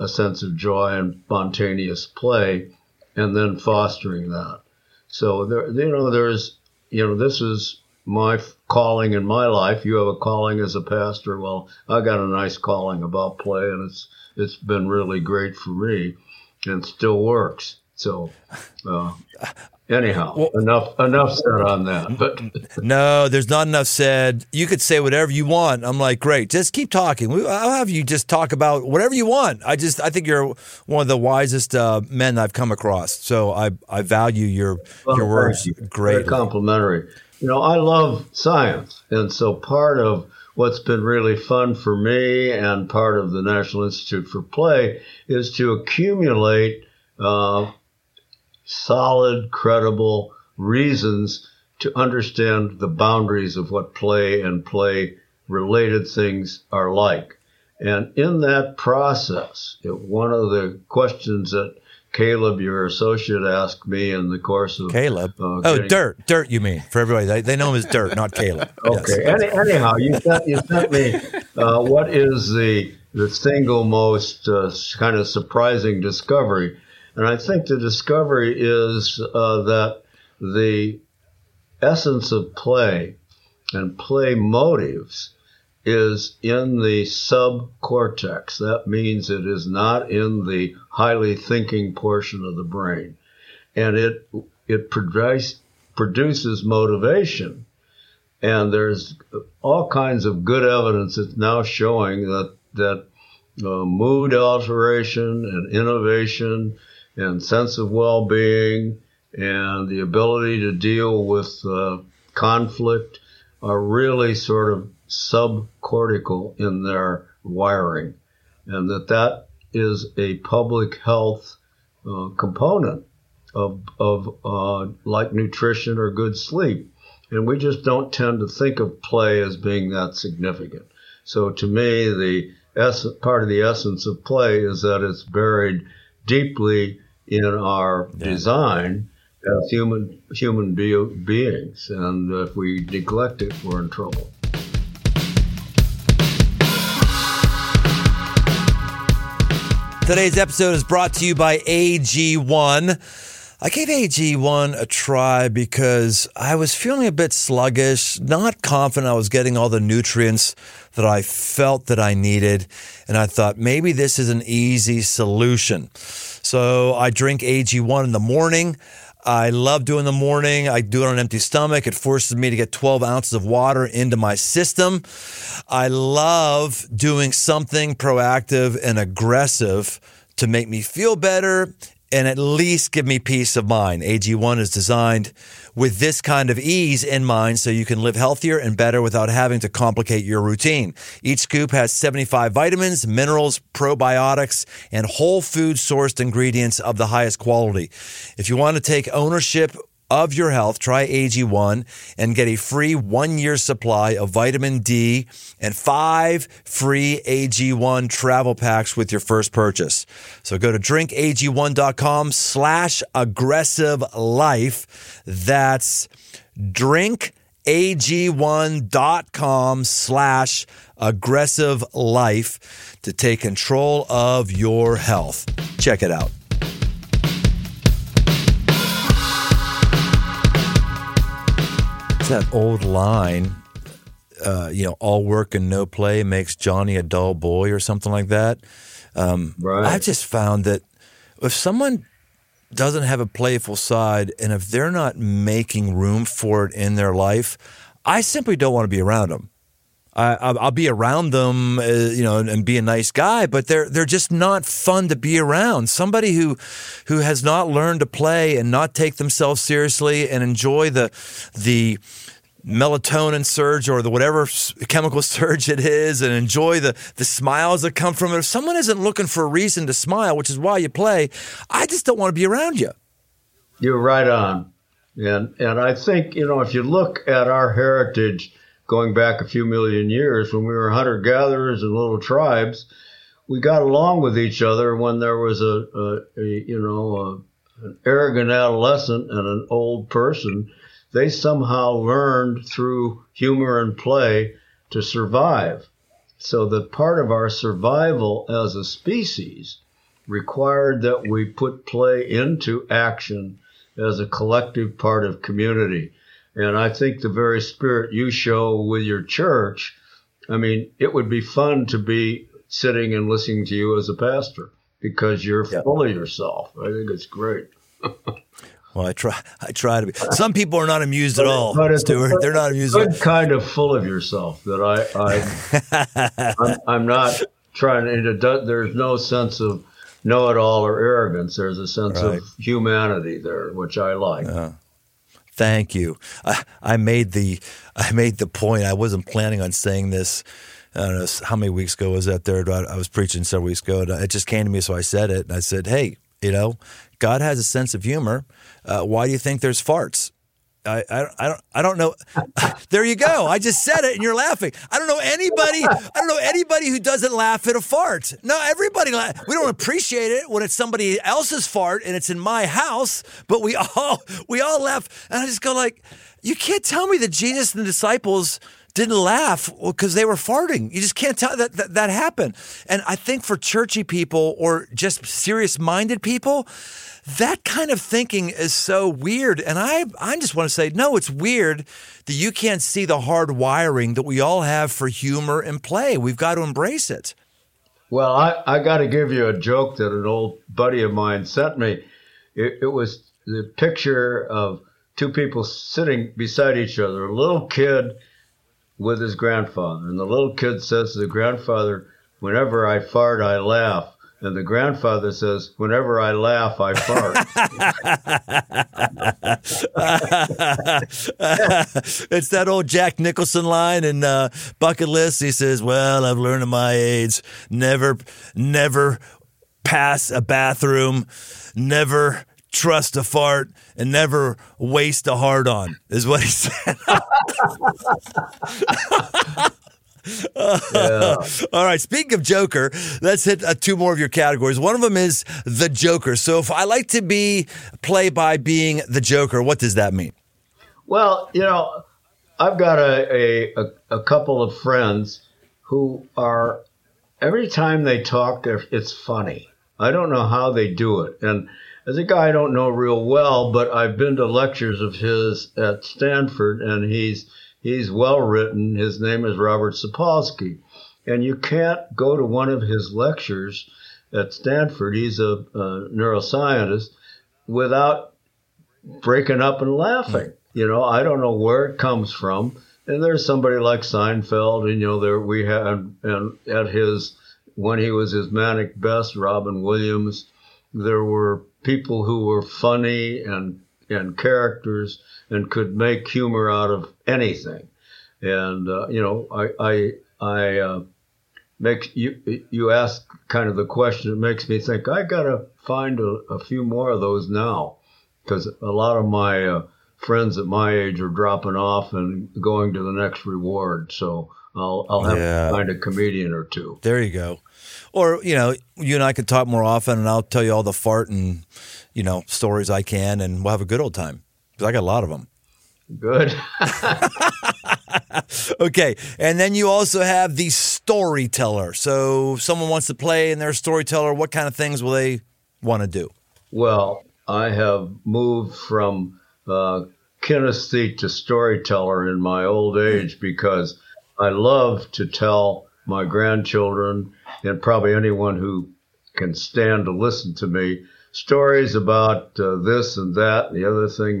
a sense of joy and spontaneous play, and then fostering that. So there, this is my calling in my life. You have a calling as a pastor. Well, I got a nice calling about play, and it's been really great for me, and still works. So, anyhow, well, enough said on that. But no, there's not enough said. You could say whatever you want. I'm like, great, just keep talking. I'll have you just talk about whatever you want. I think you're one of the wisest men I've come across. So I value your words greatly. Very complimentary. You know, I love science, and so part of what's been really fun for me and part of the National Institute for Play is to accumulate solid, credible reasons to understand the boundaries of what play and play-related things are like. And in that process, one of the questions that Caleb, your associate, asked me in the course of... Caleb? Dirt, you mean, for everybody. They know him as Dirt, not Caleb. Okay. Yes. Anyhow, you sent me what is the single most kind of surprising discovery. And I think the discovery is that the essence of play and play motives is in the subcortex. That means it is not in the highly thinking portion of the brain. And it produces motivation. And there's all kinds of good evidence that's now showing that mood alteration and innovation and sense of well-being and the ability to deal with conflict are really sort of subcortical in their wiring, and that is a public health component of like nutrition or good sleep. And we just don't tend to think of play as being that significant. So to me, part of the essence of play is that it's buried deeply in our design as human beings. And if we neglect it, we're in trouble. Today's episode is brought to you by AG1. I gave AG1 a try because I was feeling a bit sluggish, not confident I was getting all the nutrients that I felt that I needed. And I thought maybe this is an easy solution. So I drink AG1 in the morning. I love doing the morning. I do it on an empty stomach. It forces me to get 12 ounces of water into my system. I love doing something proactive and aggressive to make me feel better and at least give me peace of mind. AG1 is designed with this kind of ease in mind so you can live healthier and better without having to complicate your routine. Each scoop has 75 vitamins, minerals, probiotics, and whole food sourced ingredients of the highest quality. If you want to take ownership of your health, try AG1 and get a free 1-year supply of vitamin D and 5 free AG1 travel packs with your first purchase. So go to drinkag1.com/aggressive life. That's drinkag1.com/aggressive life to take control of your health. Check it out. That old line, all work and no play makes Johnny a dull boy or something like that. Right. I just found that if someone doesn't have a playful side and if they're not making room for it in their life, I simply don't want to be around them. I'll be around them, and be a nice guy, but they're just not fun to be around. Somebody who has not learned to play and not take themselves seriously and enjoy the melatonin surge or the whatever chemical surge it is and enjoy the smiles that come from it. If someone isn't looking for a reason to smile, which is why you play, I just don't want to be around you. You're right on. And I think, if you look at our heritage going back a few million years, when we were hunter-gatherers and little tribes, we got along with each other. When there was an arrogant adolescent and an old person, they somehow learned through humor and play to survive. So that part of our survival as a species required that we put play into action as a collective part of community. And I think the very spirit you show with your church, I mean, it would be fun to be sitting and listening to you as a pastor because you're full of yourself. I think it's great. Well, I try to be. Some people are not amused at all, Stuart. They're not amused at all. Kind of full of yourself that I'm not trying to. There's no sense of know-it-all or arrogance. There's a sense of humanity there, which I like. Thank you. I made the point. I wasn't planning on saying this. I don't know how many weeks ago was that there. I was preaching several weeks ago, and it just came to me, so I said it. And I said, hey, you know, God has a sense of humor. Why do you think there's farts? I don't know. There you go. I just said it, and you're laughing. I don't know anybody who doesn't laugh at a fart. No, everybody laughs. We don't appreciate it when it's somebody else's fart and it's in my house, but we all laugh. And I just go like, you can't tell me that Jesus and the disciples didn't laugh because they were farting. You just can't tell that happened. And I think for churchy people or just serious-minded people, that kind of thinking is so weird. And I just want to say, no, it's weird that you can't see the hard wiring that we all have for humor and play. We've got to embrace it. Well, I got to give you a joke that an old buddy of mine sent me. It was the picture of two people sitting beside each other, a little kid with his grandfather. And the little kid says to the grandfather, whenever I fart, I laugh. And the grandfather says, whenever I laugh, I fart. It's that old Jack Nicholson line in Bucket List. He says, well, I've learned at my age, never pass a bathroom, never trust a fart, and never waste a hard-on, is what he said. Yeah. All right. Speaking of Joker, let's hit two more of your categories. One of them is the Joker. So if I like to play by being the Joker, what does that mean? Well, you know, I've got a couple of friends who are, every time they talk, it's funny. I don't know how they do it. And as a guy I don't know real well, but I've been to lectures of his at Stanford, and he's well-written. His name is Robert Sapolsky. And you can't go to one of his lectures at Stanford, he's a neuroscientist, without breaking up and laughing. You know, I don't know where it comes from. And there's somebody like Seinfeld, and, you know, there we had, and at his, when he was his manic best, Robin Williams, there were people who were funny and characters and could make humor out of anything. And, you know, I make you ask kind of the question. It makes me think I got to find a few more of those now, because a lot of my friends at my age are dropping off and going to the next reward. So I'll have to find a comedian or two. There you go. Or, you know, you and I could talk more often, and I'll tell you all the fart and, you know, stories I can, and we'll have a good old time. Because I got a lot of them. Good. Okay. And then you also have the storyteller. So someone wants to play and they're a storyteller. What kind of things will they want to do? Well, I have moved from kinesthete to storyteller in my old age because I love to tell my grandchildren and probably anyone who can stand to listen to me stories about this and that, and the other thing,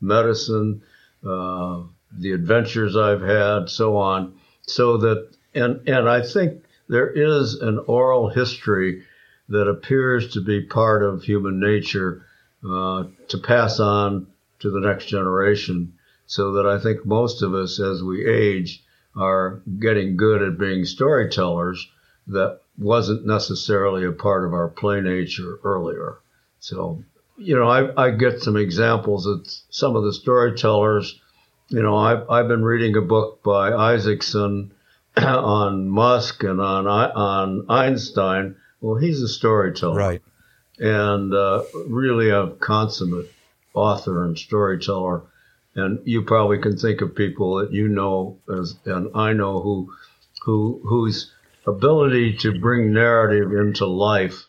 medicine, the adventures I've had, so on. So that, and I think there is an oral history that appears to be part of human nature to pass on to the next generation. So that I think most of us, as we age, are getting good at being storytellers. That wasn't necessarily a part of our play nature earlier. So, you know, I get some examples of some of the storytellers. You know, I've been reading a book by Isaacson on Musk and on Einstein. Well, he's a storyteller. Right. And really a consummate author and storyteller. And you probably can think of people that you know as, and I know who's ability to bring narrative into life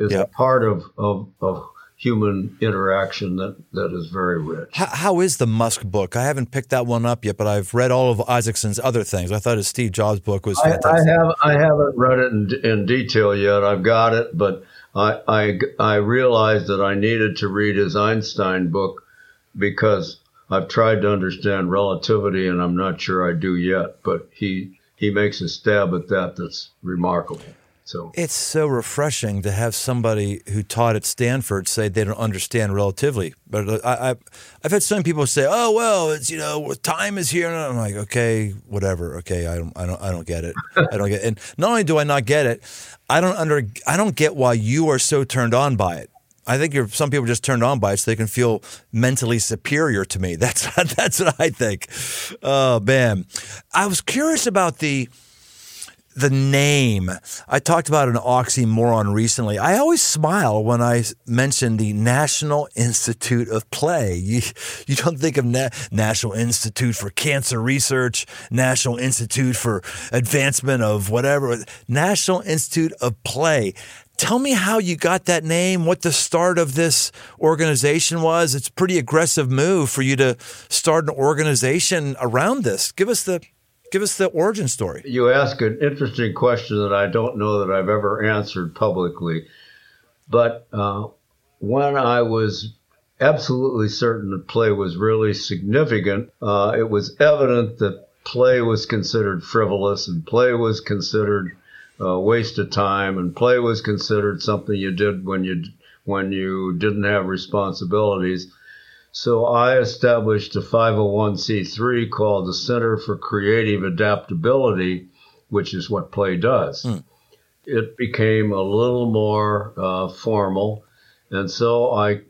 is a part of human interaction that is very rich. How is the Musk book? I haven't picked that one up yet, but I've read all of Isaacson's other things. I thought his Steve Jobs book was fantastic. I haven't read it in detail yet. I've got it, but I realized that I needed to read his Einstein book because I've tried to understand relativity, and I'm not sure I do yet, but he makes a stab at that that's remarkable. So it's so refreshing to have somebody who taught at Stanford say they don't understand relativity. But I've had some people say, "Oh well, it's time is here," and I'm like, "Okay, whatever. Okay, I don't get it. I don't get it." And not only do I not get it, I don't get why you are so turned on by it. I think some people are just turned on by it so they can feel mentally superior to me. That's what I think. Oh man, I was curious about the name. I talked about an oxymoron recently. I always smile when I mention the National Institute of Play. You don't think of National Institute for Cancer Research, National Institute for Advancement of whatever, National Institute of Play. Tell me how you got that name, what the start of this organization was. It's a pretty aggressive move for you to start an organization around this. Give us the origin story. You ask an interesting question that I don't know that I've ever answered publicly. But when I was absolutely certain that play was really significant, it was evident that play was considered frivolous and play was considered a waste of time and play was considered something you did when you didn't have responsibilities. So I established a 501c3 called the Center for Creative Adaptability, which is what play does. Mm. It became a little more formal, and so I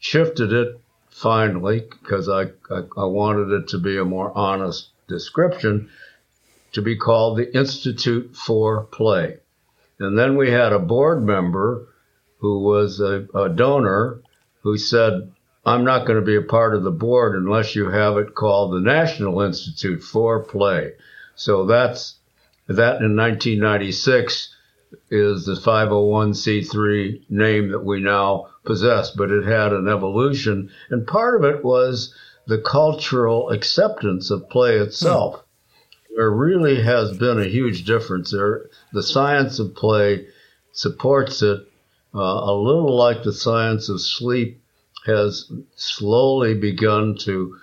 shifted it finally because I wanted it to be a more honest description to be called the Institute for Play. And then we had a board member who was a donor who said, "I'm not going to be a part of the board unless you have it called the National Institute for Play." So that in 1996 is the 501c3 name that we now possess, but it had an evolution. And part of it was the cultural acceptance of play itself. There really has been a huge difference there. The science of play supports it a little like the science of sleep has slowly begun to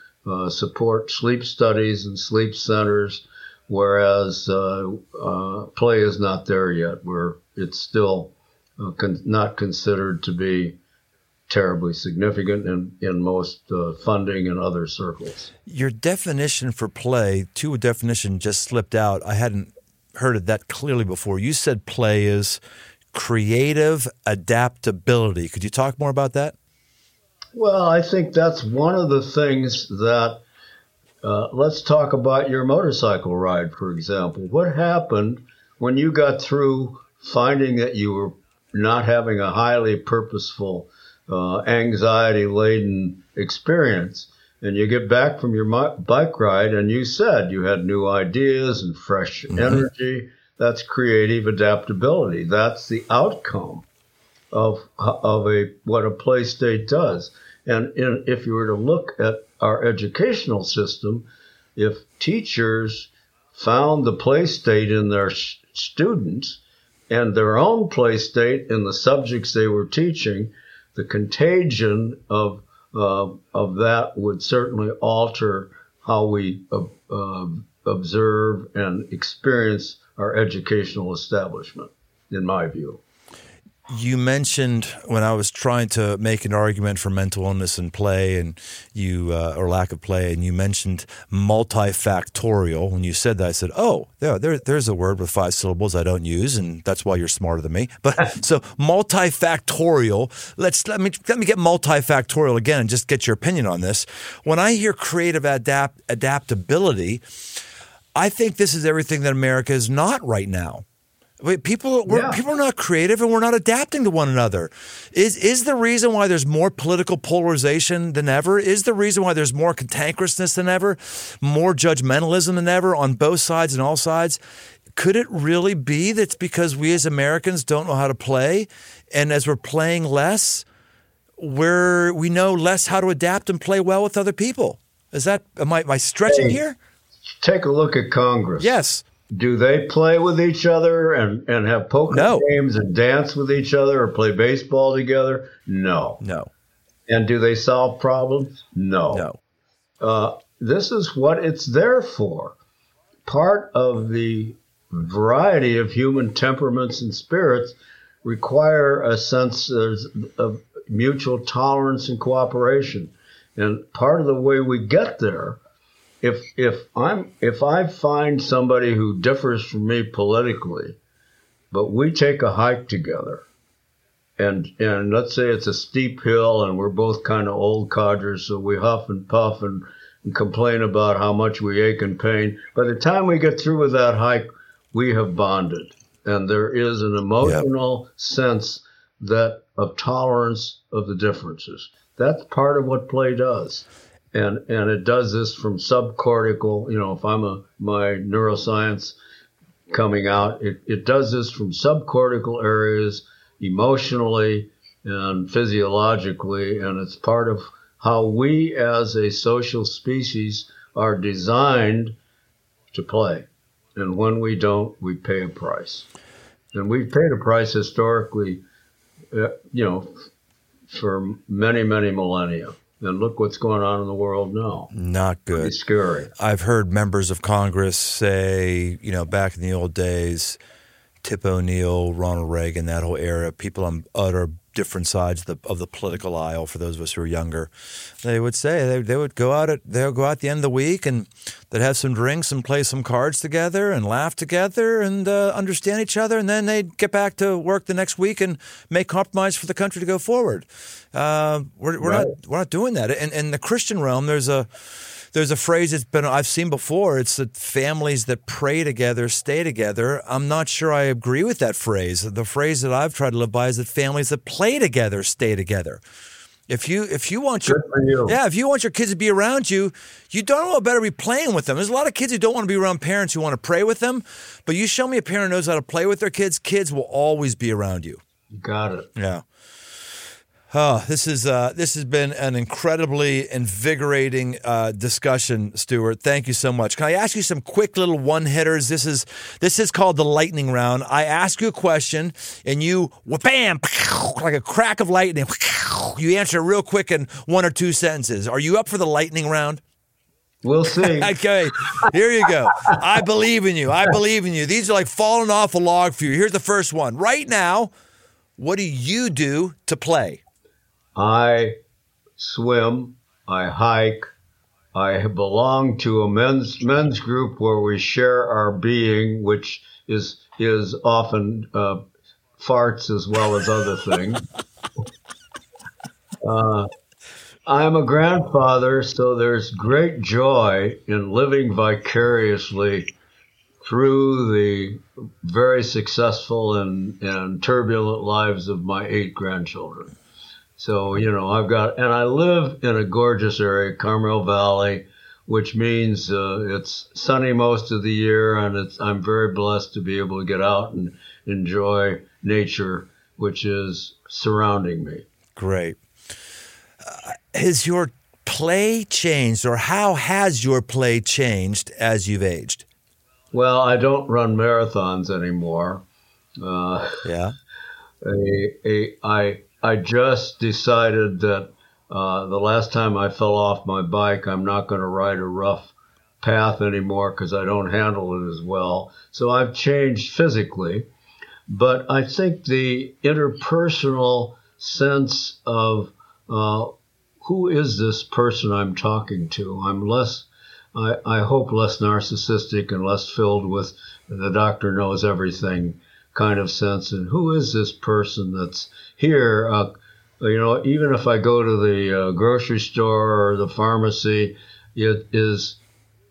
support sleep studies and sleep centers, whereas play is not there yet, where it's still not considered to be terribly significant in most funding and other circles. Your definition for play, two definition just slipped out. I hadn't heard of that clearly before. You said play is creative adaptability. Could you talk more about that? Well, I think that's one of the things that, let's talk about your motorcycle ride, for example. What happened when you got through finding that you were not having a highly purposeful, anxiety-laden experience, and you get back from your bike ride and you said you had new ideas and fresh energy? That's creative adaptability. That's the outcome of what a play state does. And if you were to look at our educational system, if teachers found the play state in their students and their own play state in the subjects they were teaching, the contagion of that would certainly alter how we observe and experience our educational establishment, in my view. You mentioned when I was trying to make an argument for mental illness and play and or lack of play, and you mentioned multifactorial. When you said that, I said, oh, there's a word with five syllables I don't use, and that's why you're smarter than me. But so multifactorial, let me get multifactorial again and just get your opinion on this. When I hear creative adaptability, I think this is everything that America is not right now. People are not creative and we're not adapting to one another. Is the reason why there's more political polarization than ever? Is the reason why there's more cantankerousness than ever? More judgmentalism than ever on both sides and all sides? Could it really be that's because we as Americans don't know how to play, and as we're playing less, we know less how to adapt and play well with other people. Is that, am I stretching here? Take a look at Congress. Yes. Do they play with each other and have poker games and dance with each other or play baseball together? No. No. And do they solve problems? No. No. This is what it's there for. Part of the variety of human temperaments and spirits require a sense of mutual tolerance and cooperation. And part of the way we get there, if I find somebody who differs from me politically, but we take a hike together, and let's say it's a steep hill and we're both kind of old codgers, so we huff and puff and complain about how much we ache and pain. By the time we get through with that hike, we have bonded. And there is an emotional sense that of tolerance of the differences. That's part of what play does. And it does this from subcortical, if I'm my neuroscience coming out, it does this from subcortical areas emotionally and physiologically, and it's part of how we as a social species are designed to play. And when we don't, we pay a price. And we've paid a price historically, for many, many millennia. And look what's going on in the world now. Not good. Pretty scary. I've heard members of Congress say, back in the old days, Tip O'Neill, Ronald Reagan, that whole era, people on utter different sides of the political aisle. For those of us who are younger, they would say they would go out the end of the week and they'd have some drinks and play some cards together and laugh together and understand each other, and then they'd get back to work the next week and make compromise for the country to go forward. We're not doing that. And in the Christian realm, there's a phrase I've seen before. It's that families that pray together stay together. I'm not sure I agree with that phrase. The phrase that I've tried to live by is that families that play together stay together. If you want your kids to be around you, you darn well better be playing with them. There's a lot of kids who don't want to be around parents who want to pray with them, but you show me a parent who knows how to play with their kids, kids will always be around you. Got it. Yeah. Oh, this has been an incredibly invigorating discussion, Stuart. Thank you so much. Can I ask you some quick little one-hitters? This is called the lightning round. I ask you a question, and you, wha-bam, like a crack of lightning, you answer real quick in one or two sentences. Are you up for the lightning round? We'll see. Okay, here you go. I believe in you. I believe in you. These are like falling off a log for you. Here's the first one. Right now, what do you do to play? I swim, I hike, I belong to a men's group where we share our being, which is often farts as well as other things. I'm a grandfather, so there's great joy in living vicariously through the very successful and turbulent lives of my 8 grandchildren. So, and I live in a gorgeous area, Carmel Valley, which means it's sunny most of the year, and I'm very blessed to be able to get out and enjoy nature, which is surrounding me. Great. Has your play changed, or how has your play changed as you've aged? Well, I don't run marathons anymore. I just decided that the last time I fell off my bike, I'm not going to ride a rough path anymore because I don't handle it as well. So I've changed physically. But I think the interpersonal sense of who is this person I'm talking to? I'm less, I hope, less narcissistic and less filled with the doctor knows everything kind of sense, and who is this person that's here? Even if I go to the grocery store or the pharmacy, it is,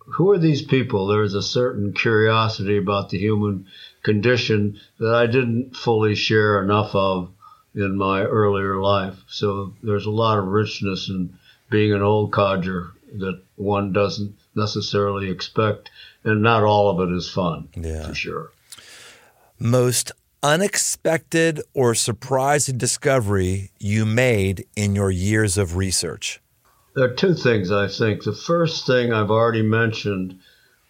who are these people? There's a certain curiosity about the human condition that I didn't fully share enough of in my earlier life. So there's a lot of richness in being an old codger that one doesn't necessarily expect, and not all of it is fun, for sure. Most unexpected or surprising discovery you made in your years of research? There are two things, I think. The first thing I've already mentioned,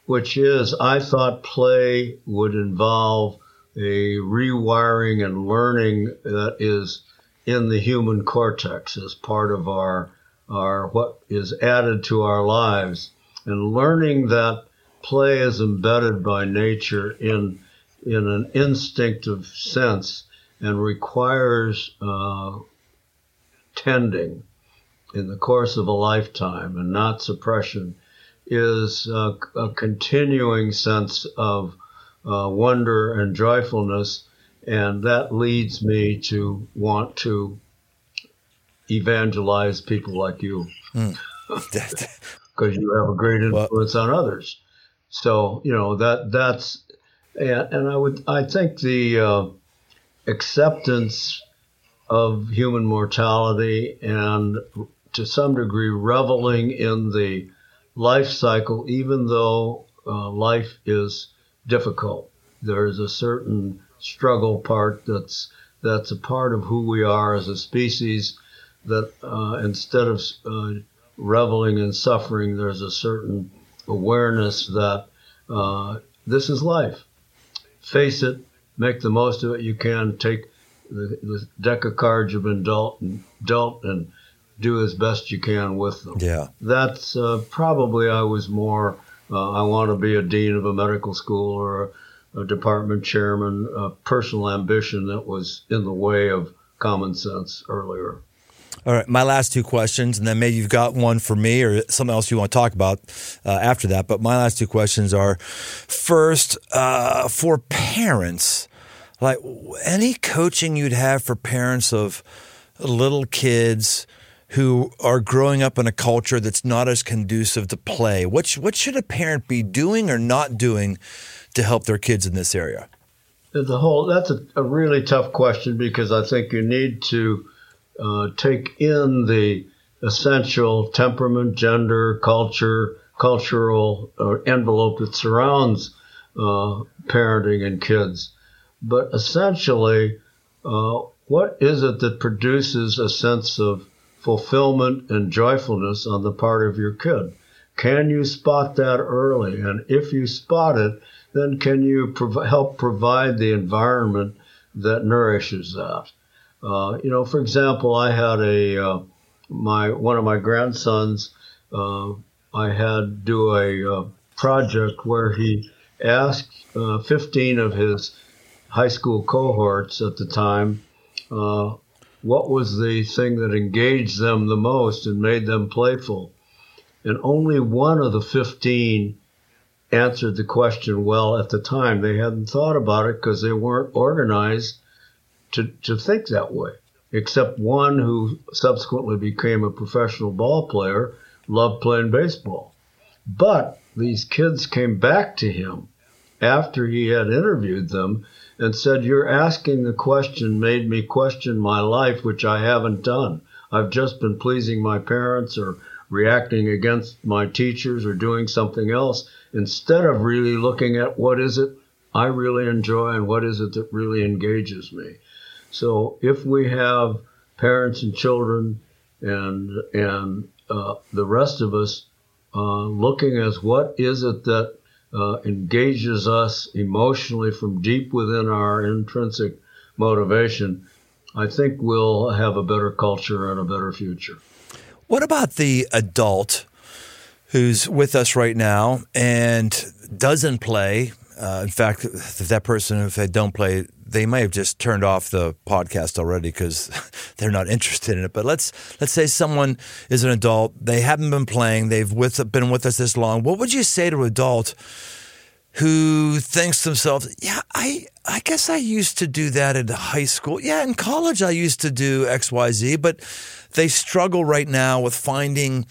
which is I thought play would involve a rewiring and learning that is in the human cortex as part of our what is added to our lives, and learning that play is embedded by nature in an instinctive sense and requires tending in the course of a lifetime and not suppression, is a continuing sense of wonder and joyfulness, and that leads me to want to evangelize people like you, because you have a great influence on others. So you know that's, and I think the acceptance of human mortality and to some degree reveling in the life cycle, even though life is difficult. There's a certain struggle part that's a part of who we are as a species, that instead of reveling in suffering, there's a certain awareness that this is life. Face it, make the most of it you can, take the deck of cards you've been dealt and do as best you can with them. Yeah. That's probably I was more... I want to be a dean of a medical school or a department chairman, a personal ambition that was in the way of common sense earlier. All right, my last two questions, and then maybe you've got one for me or something else you want to talk about after that. But my last two questions are, first, for parents, like any coaching you'd have for parents of little kids who are growing up in a culture that's not as conducive to play. What should a parent be doing or not doing to help their kids in this area? That's a really tough question, because I think you need to take in the essential temperament, gender, cultural envelope that surrounds parenting and kids. But essentially, what is it that produces a sense of fulfillment and joyfulness on the part of your kid? Can you spot that early? And if you spot it, then can you help provide the environment that nourishes that? For example, I had one of my grandsons, I had do a project where he asked 15 of his high school cohorts at the time, what was the thing that engaged them the most and made them playful? And only one of the 15 answered the question well at the time. They hadn't thought about it because they weren't organized to think that way, except one who subsequently became a professional ball player, loved playing baseball. But these kids came back to him after he had interviewed them and said, "You're asking the question made me question my life, which I haven't done. I've just been pleasing my parents or reacting against my teachers or doing something else, instead of really looking at what is it I really enjoy and what is it that really engages me." So if we have parents and children and the rest of us looking at what is it that engages us emotionally from deep within our intrinsic motivation, I think we'll have a better culture and a better future. What about the adult who's with us right now and doesn't play? In fact, if they don't play, they may have just turned off the podcast already because they're not interested in it. But let's say someone is an adult, they haven't been playing, they've been with us this long. What would you say to an adult who thinks to themselves, yeah, I guess I used to do that in high school. Yeah, in college I used to do X, Y, Z, but they struggle right now with finding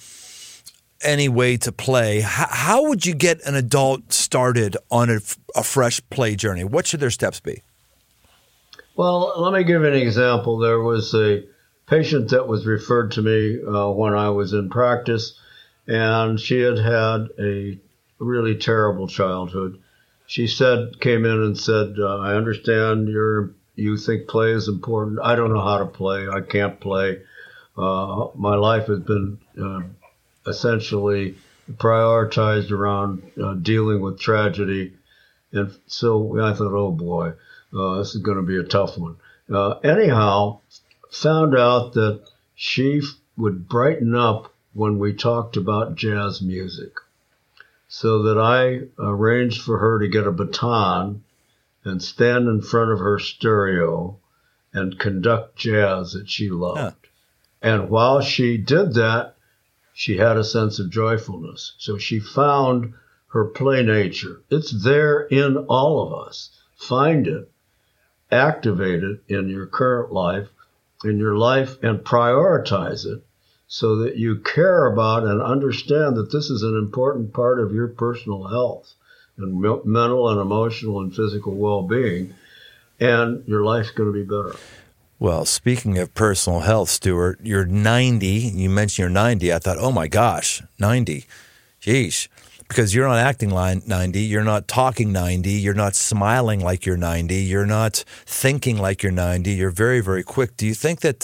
any way to play. How would you get an adult started on a fresh play journey? What should their steps be? Well, let me give you an example. There was a patient that was referred to me when I was in practice, and she had had a really terrible childhood. she said, came in and said, I understand you think play is important. I don't know how to play. I can't play. My life has been essentially prioritized around dealing with tragedy. And so I thought, oh, boy, this is going to be a tough one. Anyhow, found out that she would brighten up when we talked about jazz music, so that I arranged for her to get a baton and stand in front of her stereo and conduct jazz that she loved. Huh. And while she did that, she had a sense of joyfulness. So she found her play nature. It's there in all of us. Find it, activate it in your current life, in your life, and prioritize it so that you care about and understand that this is an important part of your personal health and mental and emotional and physical well-being, and your life's going to be better. Well, speaking of personal health, Stuart, you're 90. You mentioned you're 90. I thought, oh, my gosh, 90. Jeez. Because you're not acting like 90, you're not talking 90, you're not smiling like you're 90, you're not thinking like you're 90. You're very, very quick. Do you think that?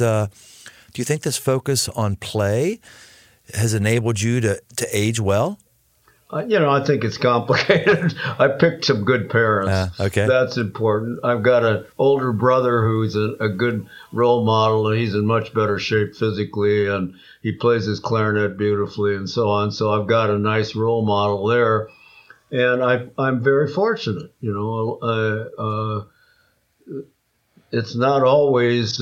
Do you think this focus on play has enabled you to age well? I think it's complicated. I picked some good parents. Okay, that's important. I've got an older brother who's a good role model, and he's in much better shape physically, and he plays his clarinet beautifully, and so on. So I've got a nice role model there, and I'm very fortunate. It's not always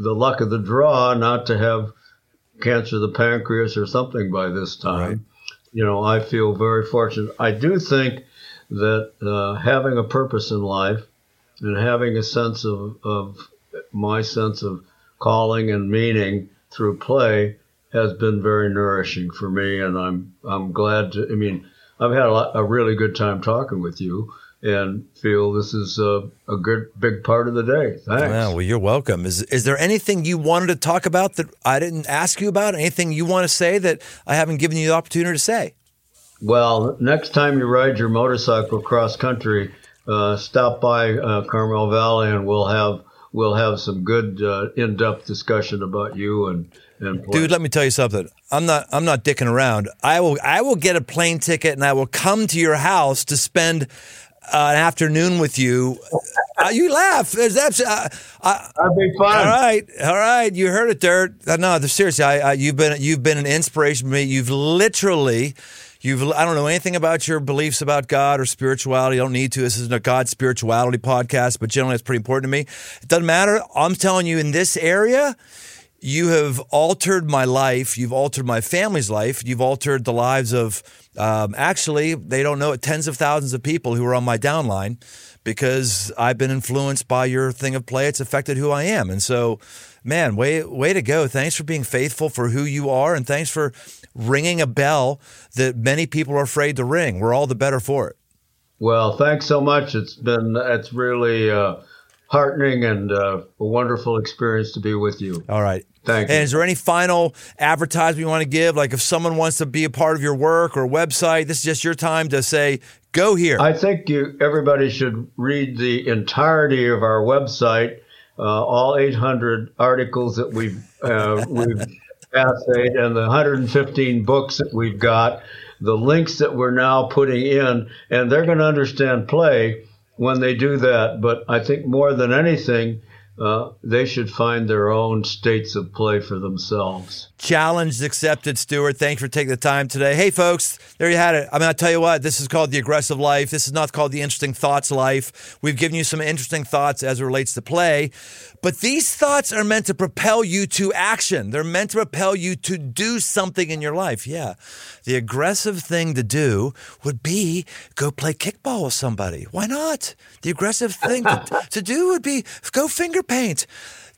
the luck of the draw not to have cancer of the pancreas or something by this time. Right. I feel very fortunate. I do think that having a purpose in life and having a sense of my sense of calling and meaning through play has been very nourishing for me, and I'm glad to. I mean, I've had a really good time talking with you, and feel this is a good big part of the day. Thanks. Yeah, well, you're welcome. Is there anything you wanted to talk about that I didn't ask you about? Anything you want to say that I haven't given you the opportunity to say? Well, next time you ride your motorcycle cross country, stop by Carmel Valley, and we'll have some good in-depth discussion about you and play. Dude, let me tell you something. I'm not dicking around. I will get a plane ticket, and I will come to your house to spend an afternoon with you. You laugh. That'd be fun. All right. You heard it, Dirt. No, seriously. You've been an inspiration to me. You've literally. I don't know anything about your beliefs about God or spirituality. You don't need to. This isn't a God spirituality podcast, but generally, it's pretty important to me. It doesn't matter. I'm telling you, in this area, you have altered my life. You've altered my family's life. You've altered the lives of, actually, they don't know it, tens of thousands of people who are on my downline because I've been influenced by your thing of play. It's affected who I am. And so, man, way to go. Thanks for being faithful for who you are, and thanks for ringing a bell that many people are afraid to ring. We're all the better for it. Well, thanks so much. It's really heartening and a wonderful experience to be with you. All right. Thank you. And is there any final advertisement you want to give? Like if someone wants to be a part of your work or website, this is just your time to say, go here. I think everybody should read the entirety of our website, all 800 articles that we've assayed, and the 115 books that we've got, the links that we're now putting in, and they're going to understand play when they do that. But I think more than anything, they should find their own states of play for themselves. Challenge accepted, Stuart. Thanks for taking the time today. Hey, folks, there you had it. I mean, I'll tell you what, this is called The Aggressive Life. This is not called The Interesting Thoughts Life. We've given you some interesting thoughts as it relates to play, but these thoughts are meant to propel you to action. They're meant to propel you to do something in your life. Yeah, the aggressive thing to do would be go play kickball with somebody. Why not? The aggressive thing to do would be go finger paint.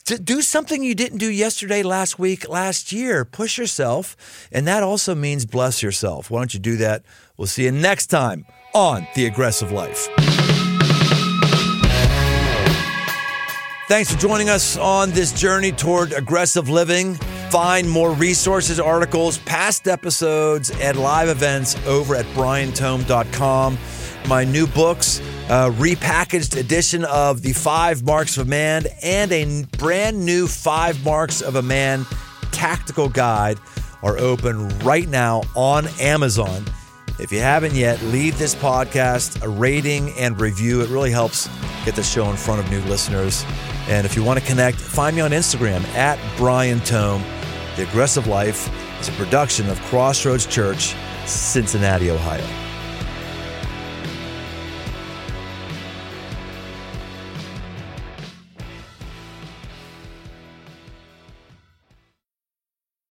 To do something you didn't do yesterday, last week, last year. Push yourself. And that also means bless yourself. Why don't you do that? We'll see you next time on The Aggressive Life. Thanks for joining us on this journey toward aggressive living. Find more resources, articles, past episodes, and live events over at briantome.com. my new books, repackaged edition of the 5 Marks of a Man and a brand new 5 Marks of a Man tactical guide are open right now on Amazon. If you haven't yet, leave this podcast a rating and review. It really helps get the show in front of new listeners. And if you want to connect, find me on Instagram at Brian Tome. The Aggressive Life is a production of Crossroads Church, Cincinnati, Ohio.